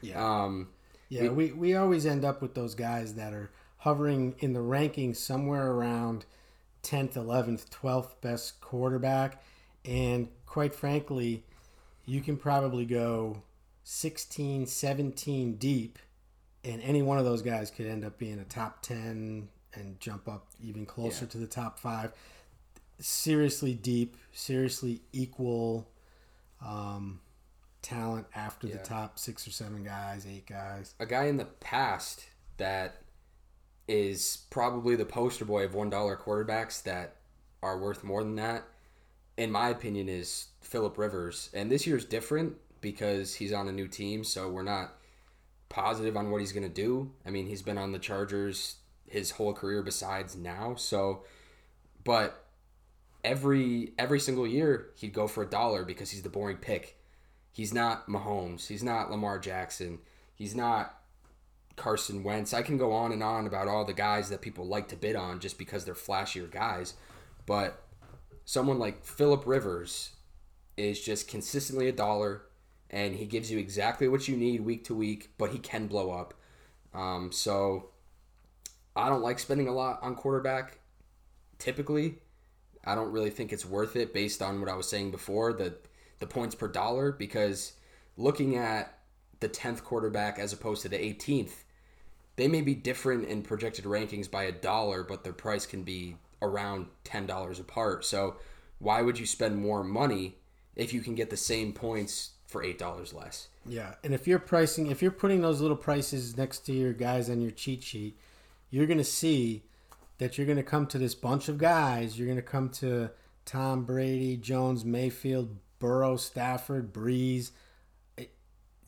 yeah, um, yeah, we, we we always end up with those guys that are hovering in the rankings somewhere around tenth, eleventh, twelfth best quarterback. And quite frankly, you can probably go sixteen, seventeen deep, and any one of those guys could end up being a top ten and jump up even closer yeah. to the top five. Seriously deep, seriously equal um, talent after yeah. the top six or seven guys, eight guys. A guy in the past that is probably the poster boy of one dollar quarterbacks that are worth more than that, in my opinion, is Phillip Rivers. And this year's different because he's on a new team, so we're not positive on what he's going to do. I mean, he's been on the Chargers his whole career besides now. So, but every every single year, he'd go for a dollar because he's the boring pick. He's not Mahomes. He's not Lamar Jackson. He's not Carson Wentz. I can go on and on about all the guys that people like to bid on just because they're flashier guys, but someone like Phillip Rivers is just consistently a dollar, and he gives you exactly what you need week to week, but he can blow up. Um, so I don't like spending a lot on quarterback typically. I don't really think it's worth it based on what I was saying before, the, the points per dollar, because looking at the tenth quarterback as opposed to the eighteenth, they may be different in projected rankings by a dollar, but their price can be around ten dollars apart. So why would you spend more money if you can get the same points for eight dollars less? Yeah. And if you're pricing, if you're putting those little prices next to your guys on your cheat sheet, you're going to see that you're going to come to this bunch of guys. You're going to come to Tom Brady, Jones, Mayfield, Burrow, Stafford, Breeze.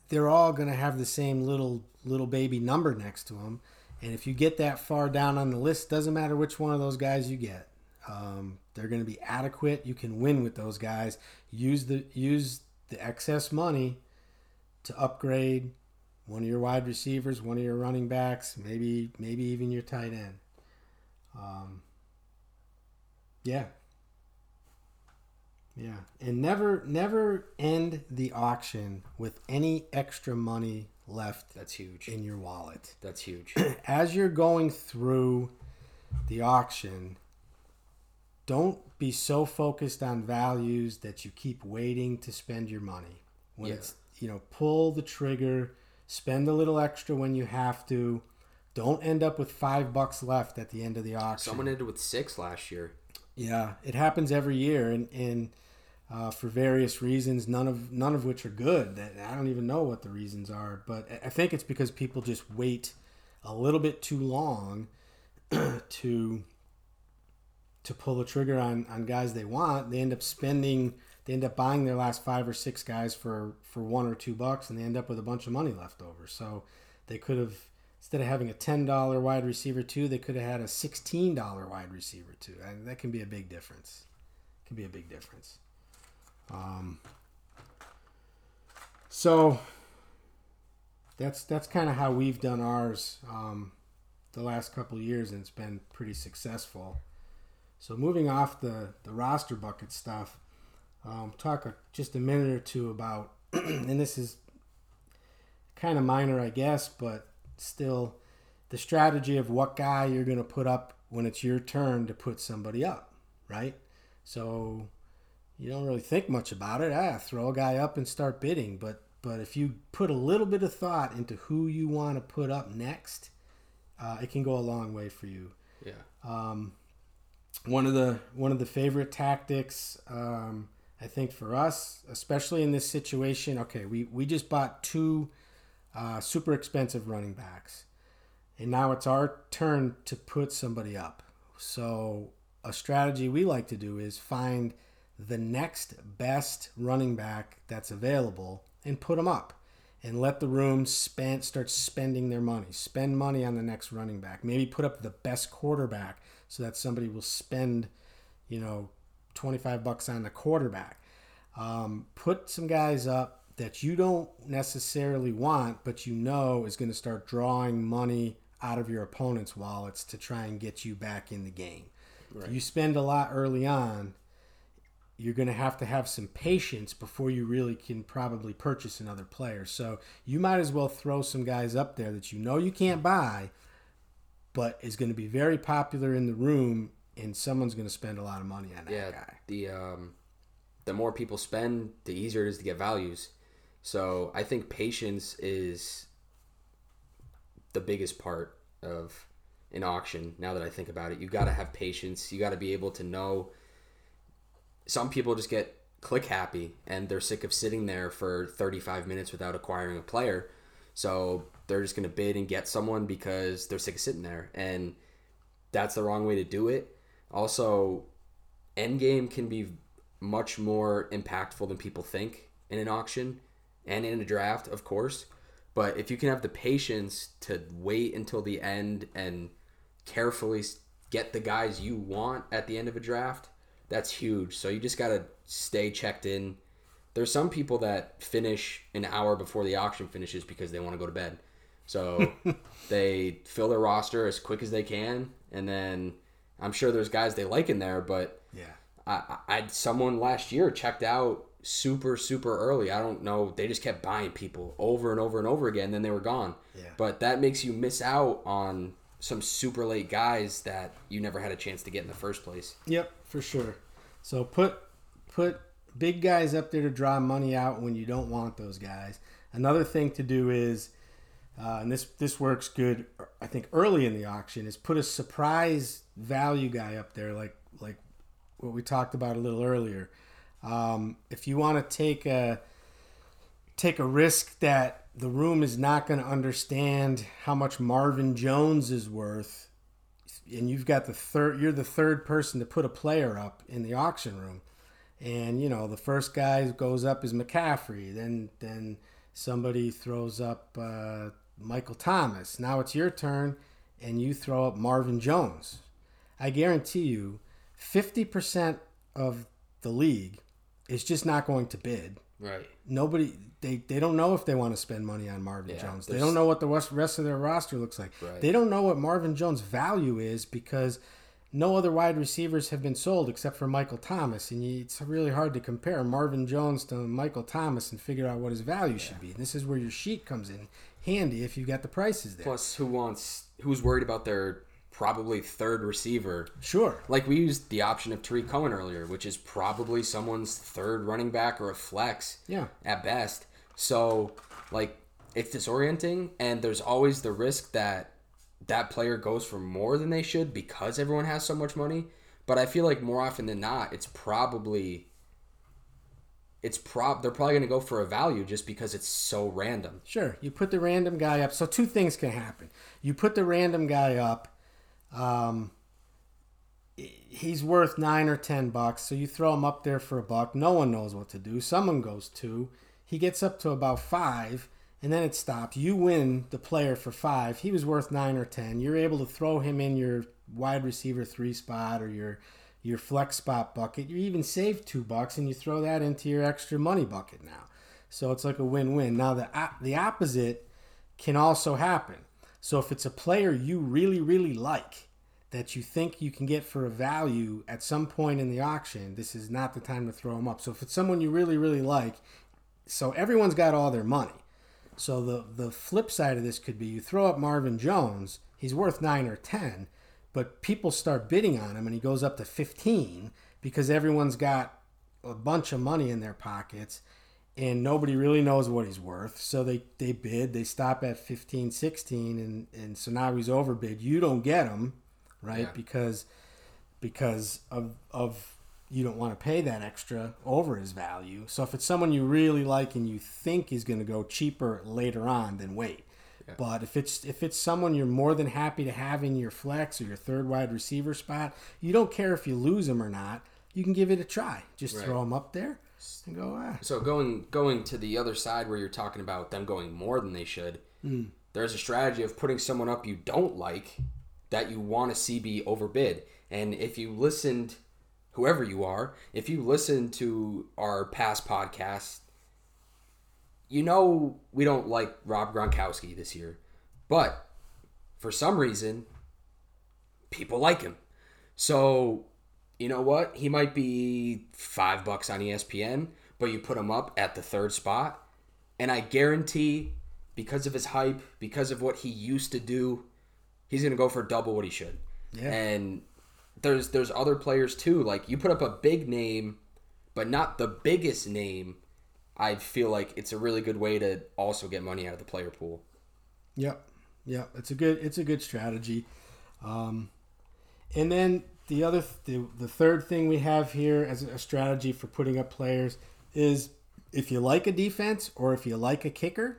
They're all going to have the same little little baby number next to them. And if you get that far down on the list, doesn't matter which one of those guys you get. Um, they're going to be adequate. You can win with those guys. Use the use the excess money to upgrade one of your wide receivers, one of your running backs, maybe maybe even your tight end. Um, yeah. Yeah, and never never end the auction with any extra money left. That's huge. In your wallet. That's huge. As you're going through the auction, don't be so focused on values that you keep waiting to spend your money. When yeah. it's, you know, pull the trigger, spend a little extra when you have to. Don't end up with five bucks left at the end of the auction. Someone ended with six last year. Yeah, it happens every year, and and uh, for various reasons, none of none of which are good. I don't even know what the reasons are, but I think it's because people just wait a little bit too long to to pull the trigger on, on guys they want. They end up spending, they end up buying their last five or six guys for for one or two bucks, and they end up with a bunch of money left over. So they could have instead of having a ten dollar wide receiver two, they could have had a sixteen dollar wide receiver two. And that can be a big difference. It can be a big difference. Um, so that's that's kind of how we've done ours um, the last couple of years, and it's been pretty successful. So moving off the, the roster bucket stuff, um, talk a, just a minute or two about, and this is kind of minor, I guess, but still, the strategy of what guy you're going to put up when it's your turn to put somebody up, right? So you don't really think much about it. Ah, throw a guy up and start bidding. But but if you put a little bit of thought into who you want to put up next, uh, it can go a long way for you. Yeah. Um, one of the one of the favorite tactics, um, I think, for us, especially in this situation. Okay, we we just bought two. Uh, super expensive running backs. And now it's our turn to put somebody up. So a strategy we like to do is find the next best running back that's available and put them up and let the room spend, start spending their money. Spend money on the next running back. Maybe put up the best quarterback so that somebody will spend, you know, twenty-five bucks on the quarterback. Um, put some guys up that you don't necessarily want, but you know is going to start drawing money out of your opponent's wallets to try and get you back in the game. Right. If you spend a lot early on, you're going to have to have some patience before you really can probably purchase another player. So you might as well throw some guys up there that you know you can't buy, but is going to be very popular in the room, and someone's going to spend a lot of money on that yeah, guy. The, um, the more people spend, the easier it is to get values. So I think patience is the biggest part of an auction. Now that I think about it, you got to have patience. You got to be able to know. Some people just get click happy and they're sick of sitting there for thirty-five minutes without acquiring a player. So they're just going to bid and get someone because they're sick of sitting there. And that's the wrong way to do it. Also, endgame can be much more impactful than people think in an auction. And in a draft, of course. But if you can have the patience to wait until the end and carefully get the guys you want at the end of a draft, that's huge. So you just got to stay checked in. There's some people that finish an hour before the auction finishes because they want to go to bed. So they fill their roster as quick as they can. And then I'm sure there's guys they like in there. But yeah, I, I someone last year checked out super super early. I don't know, they just kept buying people over and over and over again, then they were gone. Yeah. But that makes you miss out on some super late guys that you never had a chance to get in the first place. Yep, for sure. So put put big guys up there to draw money out when you don't want those guys. Another thing to do is uh, and this this works good I think early in the auction is put a surprise value guy up there, like like what we talked about a little earlier. Um, if you want to take a take a risk that the room is not going to understand how much Marvin Jones is worth, and you've got the third, you're the third person to put a player up in the auction room, and you know the first guy who goes up is McCaffrey, then then somebody throws up uh, Michael Thomas. Now it's your turn, and you throw up Marvin Jones. I guarantee you, fifty percent of the league is just not going to bid. Right. Nobody, they, they don't know if they want to spend money on Marvin yeah, Jones. They don't know what the rest of their roster looks like. Right. They don't know what Marvin Jones' value is because no other wide receivers have been sold except for Michael Thomas. And you, it's really hard to compare Marvin Jones to Michael Thomas and figure out what his value yeah. should be. And this is where your sheet comes in handy if you've got the prices there. Plus, who wants, who's worried about their probably third receiver. Sure. Like we used the option of Tariq Cohen earlier, which is probably someone's third running back or a flex yeah. at best. So, like, it's disorienting, and there's always the risk that that player goes for more than they should because everyone has so much money. But I feel like more often than not, it's probably it's prob they're probably going to go for a value just because it's so random. Sure. You put the random guy up. So two things can happen. You put the random guy up, Um, he's worth nine or ten bucks, so you throw him up there for a buck. No one knows what to do. Someone goes two. He gets up to about five, and then it stopped. You win the player for five. He was worth nine or ten. You're able to throw him in your wide receiver three spot or your your flex spot bucket. You even save two bucks, and you throw that into your extra money bucket now. So it's like a win-win. Now, the the opposite can also happen. So if it's a player you really, really like that you think you can get for a value at some point in the auction, this is not the time to throw him up. So if it's someone you really, really like, so everyone's got all their money. So the, the flip side of this could be you throw up Marvin Jones, he's worth nine or ten, but people start bidding on him and he goes up to fifteen because everyone's got a bunch of money in their pockets and nobody really knows what he's worth. So they, they bid, they stop at fifteen, sixteen, and, and so now he's overbid. You don't get him, right? Yeah. Because because of of you don't want to pay that extra over his value. So if it's someone you really like and you think is going to go cheaper later on, then wait. Yeah. But if it's if it's someone you're more than happy to have in your flex or your third wide receiver spot, you don't care if you lose him or not. You can give it a try. Just right. Throw him up there and go, ah. So going going to the other side where you're talking about them going more than they should, mm. there's a strategy of putting someone up you don't like that you want to see be overbid. And if you listened... whoever you are, if you listen to our past podcast, you know we don't like Rob Gronkowski this year. But for some reason, people like him. So, you know what? He might be five bucks on E S P N, but you put him up at the third spot. And I guarantee, because of his hype, because of what he used to do, he's going to go for double what he should. Yeah. And... There's there's other players too. Like you put up a big name, but not the biggest name. I feel like it's a really good way to also get money out of the player pool. Yep, yep. It's a good it's a good strategy. Um, and then the other the, the third thing we have here as a strategy for putting up players is if you like a defense or if you like a kicker.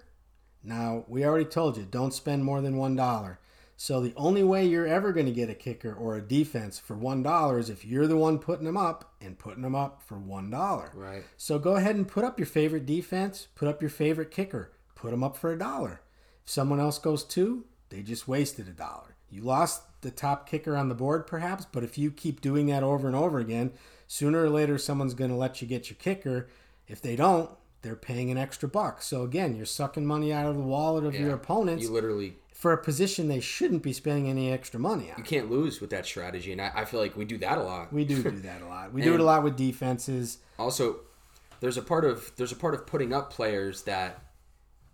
Now we already told you don't spend more than one dollar. So the only way you're ever going to get a kicker or a defense for one dollar is if you're the one putting them up and putting them up for one dollar. Right. So go ahead and put up your favorite defense, put up your favorite kicker, put them up for a dollar. If someone else goes two, they just wasted a dollar. You lost the top kicker on the board perhaps, but if you keep doing that over and over again, sooner or later someone's going to let you get your kicker. If they don't, they're paying an extra buck. So again, you're sucking money out of the wallet of yeah, your opponents. You literally... for a position they shouldn't be spending any extra money on. You can't lose with that strategy, and I, I feel like we do that a lot. We do do that a lot. We do it a lot with defenses. Also, there's a part of there's a part of putting up players that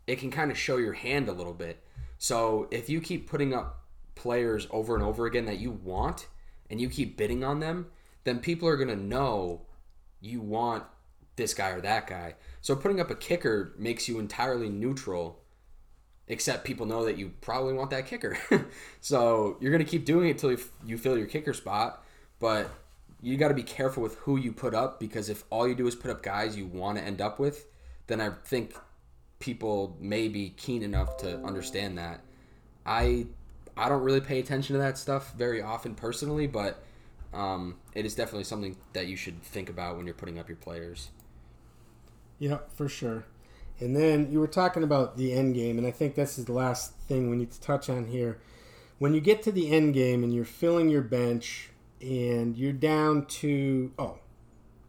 it can kind of show your hand a little bit. So if you keep putting up players over and over again that you want, and you keep bidding on them, then people are going to know you want this guy or that guy. So putting up a kicker makes you entirely neutral, except people know that you probably want that kicker. So you're going to keep doing it until you, f- you fill your kicker spot. But you got to be careful with who you put up, because if all you do is put up guys you want to end up with, then I think people may be keen enough to understand that. I I don't really pay attention to that stuff very often personally, but um, it is definitely something that you should think about when you're putting up your players. Yeah, for sure. And then you were talking about the end game, and I think this is the last thing we need to touch on here. When you get to the end game and you're filling your bench and you're down to oh,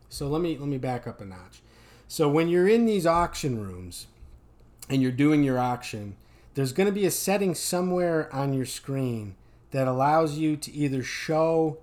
so let me let me back up a notch. So when you're in these auction rooms and you're doing your auction, there's going to be a setting somewhere on your screen that allows you to either show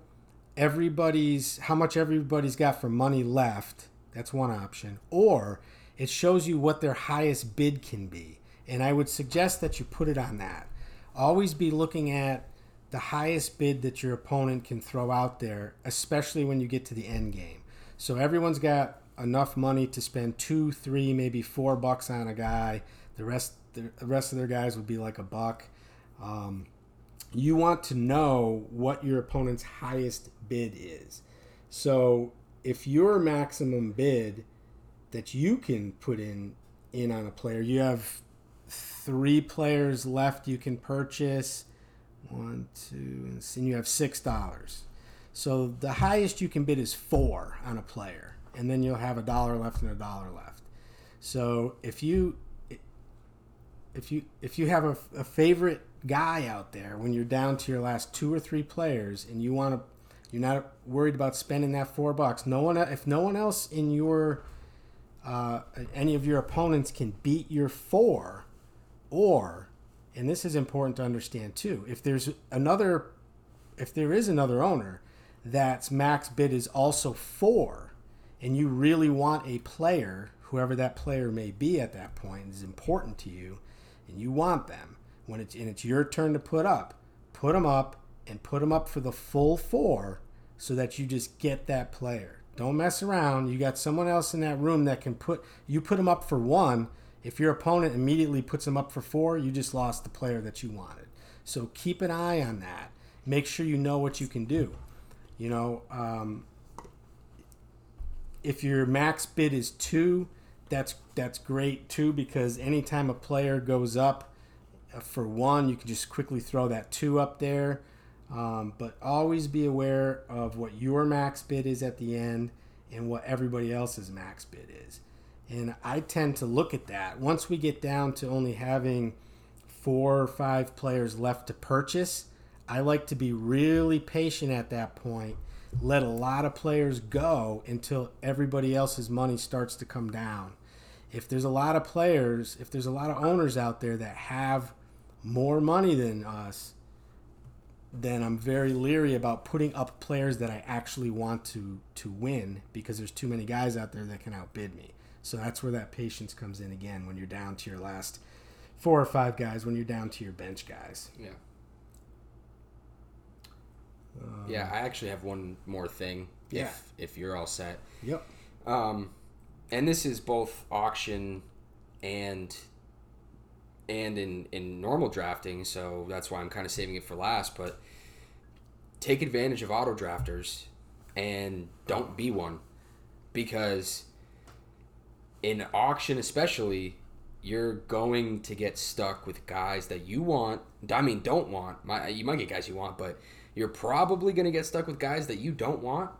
everybody's how much everybody's got for money left. That's one option, or it shows you what their highest bid can be, and I would suggest that you put it on that. Always be looking at the highest bid that your opponent can throw out there, especially when you get to the end game. So everyone's got enough money to spend two, three, maybe four bucks on a guy. The rest, the rest of their guys would be like a buck. Um, you want to know what your opponent's highest bid is. So if your maximum bid that you can put in in on a player, you have three players left you can purchase, one, two, and you have six dollars. So the highest you can bid is four on a player, and then you'll have a dollar left and a dollar left. So if you if you if you have a, a favorite guy out there when you're down to your last two or three players and you want to, you're not worried about spending that four bucks. No one, if no one else in your uh, any of your opponents can beat your four, or, and this is important to understand too, if there's another, if there is another owner that's max bid is also four, and you really want a player, whoever that player may be at that point is important to you, and you want them, when it's and it's your turn to put up, put them up and put them up for the full four so that you just get that player. Don't mess around. You got someone else in that room that can put, you put them up for one. If your opponent immediately puts them up for four, you just lost the player that you wanted. So keep an eye on that. Make sure you know what you can do. You know, um, if your max bid is two, that's that's great too, because anytime a player goes up for one, you can just quickly throw that two up there. Um, but always be aware of what your max bid is at the end and what everybody else's max bid is. And I tend to look at that. Once we get down to only having four or five players left to purchase, I like to be really patient at that point, let a lot of players go until everybody else's money starts to come down. If there's a lot of players, if there's a lot of owners out there that have more money than us, then I'm very leery about putting up players that I actually want to to win, because there's too many guys out there that can outbid me. So that's where that patience comes in again, when you're down to your last four or five guys, when you're down to your bench guys. Yeah. Um, yeah, I actually have one more thing, if, yeah. if you're all set. Yep. Um, and this is both auction and and in, in normal drafting, so that's why I'm kind of saving it for last, but take advantage of auto drafters and don't be one, because in auction especially, you're going to get stuck with guys that you want. I mean, don't want. My, you might get guys you want, but you're probably going to get stuck with guys that you don't want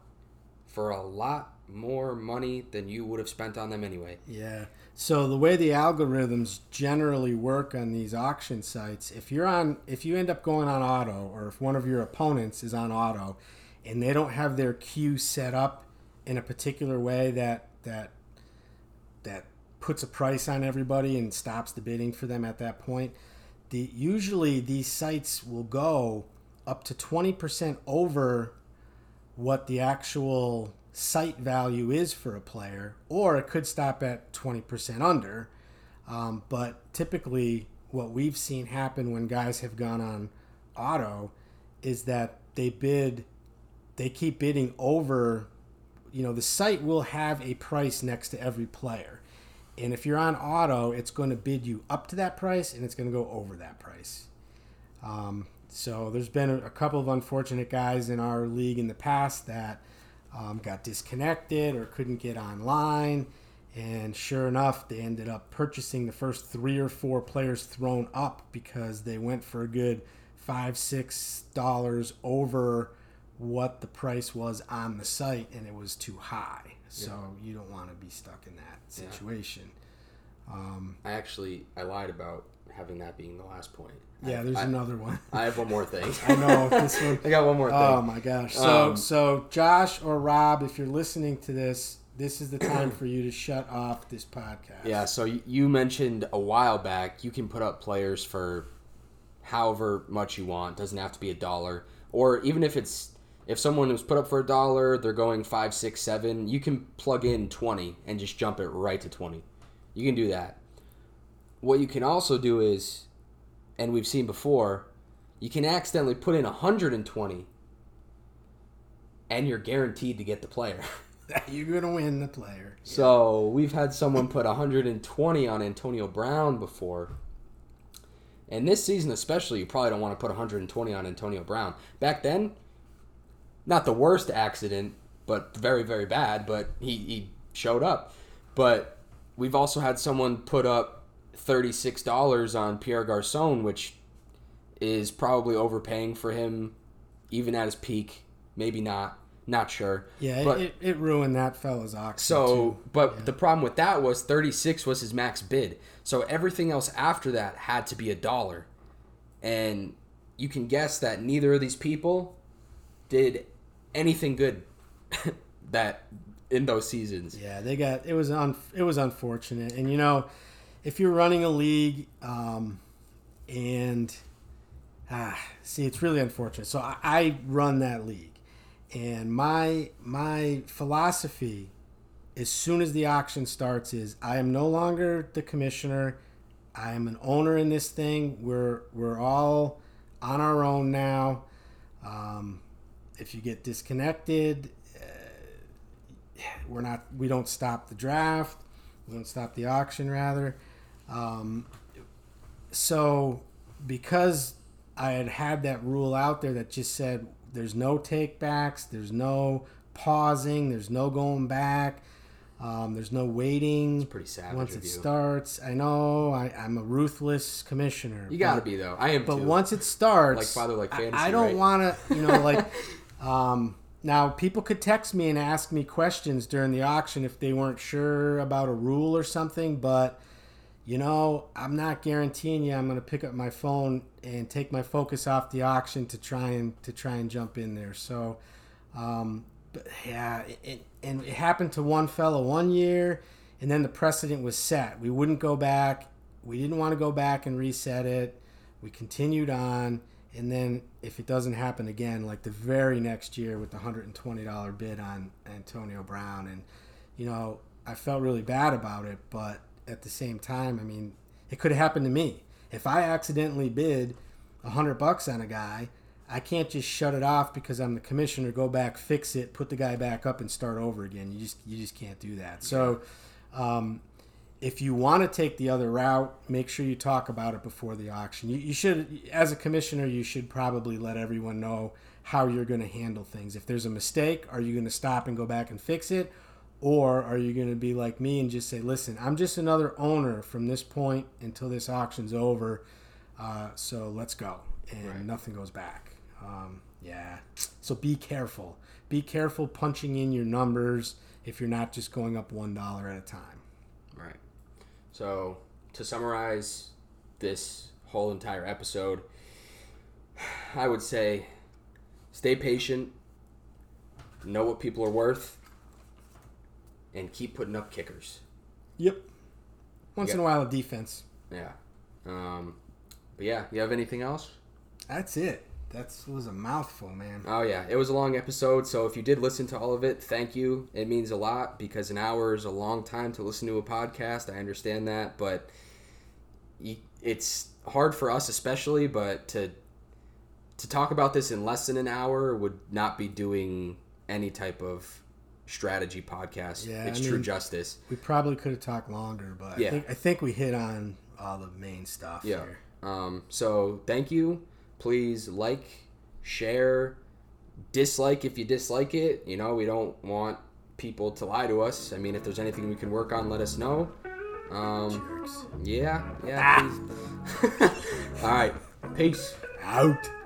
for a lot more money than you would have spent on them anyway. Yeah. So the way the algorithms generally work on these auction sites, if you're on, if you end up going on auto, or if one of your opponents is on auto and they don't have their queue set up in a particular way that that that puts a price on everybody and stops the bidding for them at that point, the usually these sites will go up to twenty percent over what the actual site value is for a player, or it could stop at twenty percent under. Um, but typically what we've seen happen when guys have gone on auto is that they bid, they keep bidding over, you know, the site will have a price next to every player. And if you're on auto, it's going to bid you up to that price and it's going to go over that price. Um, so there's been a, a couple of unfortunate guys in our league in the past that Um, got disconnected or couldn't get online, and sure enough, they ended up purchasing the first three or four players thrown up because they went for a good five, six dollars over what the price was on the site, and it was too high. So yeah. You don't want to be stuck in that situation. Yeah. Um, I actually I lied about having that being the last point. Yeah, there's I, another one. I have one more thing. I know. This one, I got one more thing. Oh, my gosh. So, um, so Josh or Rob, if you're listening to this, this is the time for you to shut off this podcast. Yeah, so you mentioned a while back you can put up players for however much you want. Doesn't have to be a dollar. Or even if it's if someone was put up for a dollar, they're going five, six, seven, you can plug in twenty and just jump it right to twenty. You can do that. What you can also do is, and we've seen before, you can accidentally put in one hundred twenty and you're guaranteed to get the player. You're going to win the player. So we've had someone put one hundred twenty on Antonio Brown before. And this season especially, you probably don't want to put one hundred twenty on Antonio Brown. Back then, not the worst accident, but very, very bad, but he, he showed up. But we've also had someone put up thirty-six dollars on Pierre Garçon, which is probably overpaying for him even at his peak. Maybe not. Not sure. Yeah, but, it, it ruined that fella's oxygen. So, too. But yeah. The problem with that was thirty-six was his max bid. So everything else after that had to be a dollar. And you can guess that neither of these people did anything good that in those seasons. Yeah, they got it was un, it was unfortunate. And you know, if you're running a league um, and ah, see, it's really unfortunate. So I, I run that league. And my my philosophy, as soon as the auction starts, is I am no longer the commissioner. I am an owner in this thing. We're we're all on our own now. Um, if you get disconnected, uh, we're not. We don't stop the draft. We don't stop the auction, rather. Um, so because I had had that rule out there that just said, there's no takebacks. There's no pausing. There's no going back. Um, there's no waiting. It's pretty savage once it starts. I know. I, I'm a ruthless commissioner. You got to be, though. I am, but too. But once it starts, like Father, Like Fantasy, I, I don't right? want to, you know, like... um, now, people could text me and ask me questions during the auction if they weren't sure about a rule or something, but... You know, I'm not guaranteeing you I'm going to pick up my phone and take my focus off the auction to try and to try and jump in there. So, um, but yeah, it, and it happened to one fella one year, and then the precedent was set. We wouldn't go back. We didn't want to go back and reset it. We continued on, and then if it doesn't happen again, like the very next year with the one hundred twenty dollars bid on Antonio Brown, and you know, I felt really bad about it, but. At the same time, I mean, it could have happened to me. If I accidentally bid a hundred bucks on a guy, I can't just shut it off because I'm the commissioner. Go back, fix it, put the guy back up, and start over again. You just you just can't do that. So, um, if you want to take the other route, make sure you talk about it before the auction. You, you should, as a commissioner, you should probably let everyone know how you're going to handle things. If there's a mistake, are you going to stop and go back and fix it? Or are you going to be like me and just say, listen, I'm just another owner from this point until this auction's over, uh, so let's go. And right. Nothing goes back. Um, yeah. So be careful. Be careful punching in your numbers if you're not just going up one dollar at a time. Right. So to summarize this whole entire episode, I would say stay patient, know what people are worth, and keep putting up kickers. Yep. Once yeah. in a while, a defense. Yeah. Um, but yeah, you have anything else? That's it. That was a mouthful, man. Oh, yeah. It was a long episode, so if you did listen to all of it, thank you. It means a lot because an hour is a long time to listen to a podcast. I understand that, but it's hard for us especially, but to to talk about this in less than an hour would not be doing any type of strategy podcast. Yeah, it's I mean, true justice. We probably could have talked longer, but yeah. I, think, I think we hit on all the main stuff yeah. here. Um, so thank you. Please like, share, dislike if you dislike it. You know, we don't want people to lie to us. I mean, if there's anything we can work on, let us know. Um, Jerks. Yeah. Yeah. Ah. Please. All right. Peace. Out.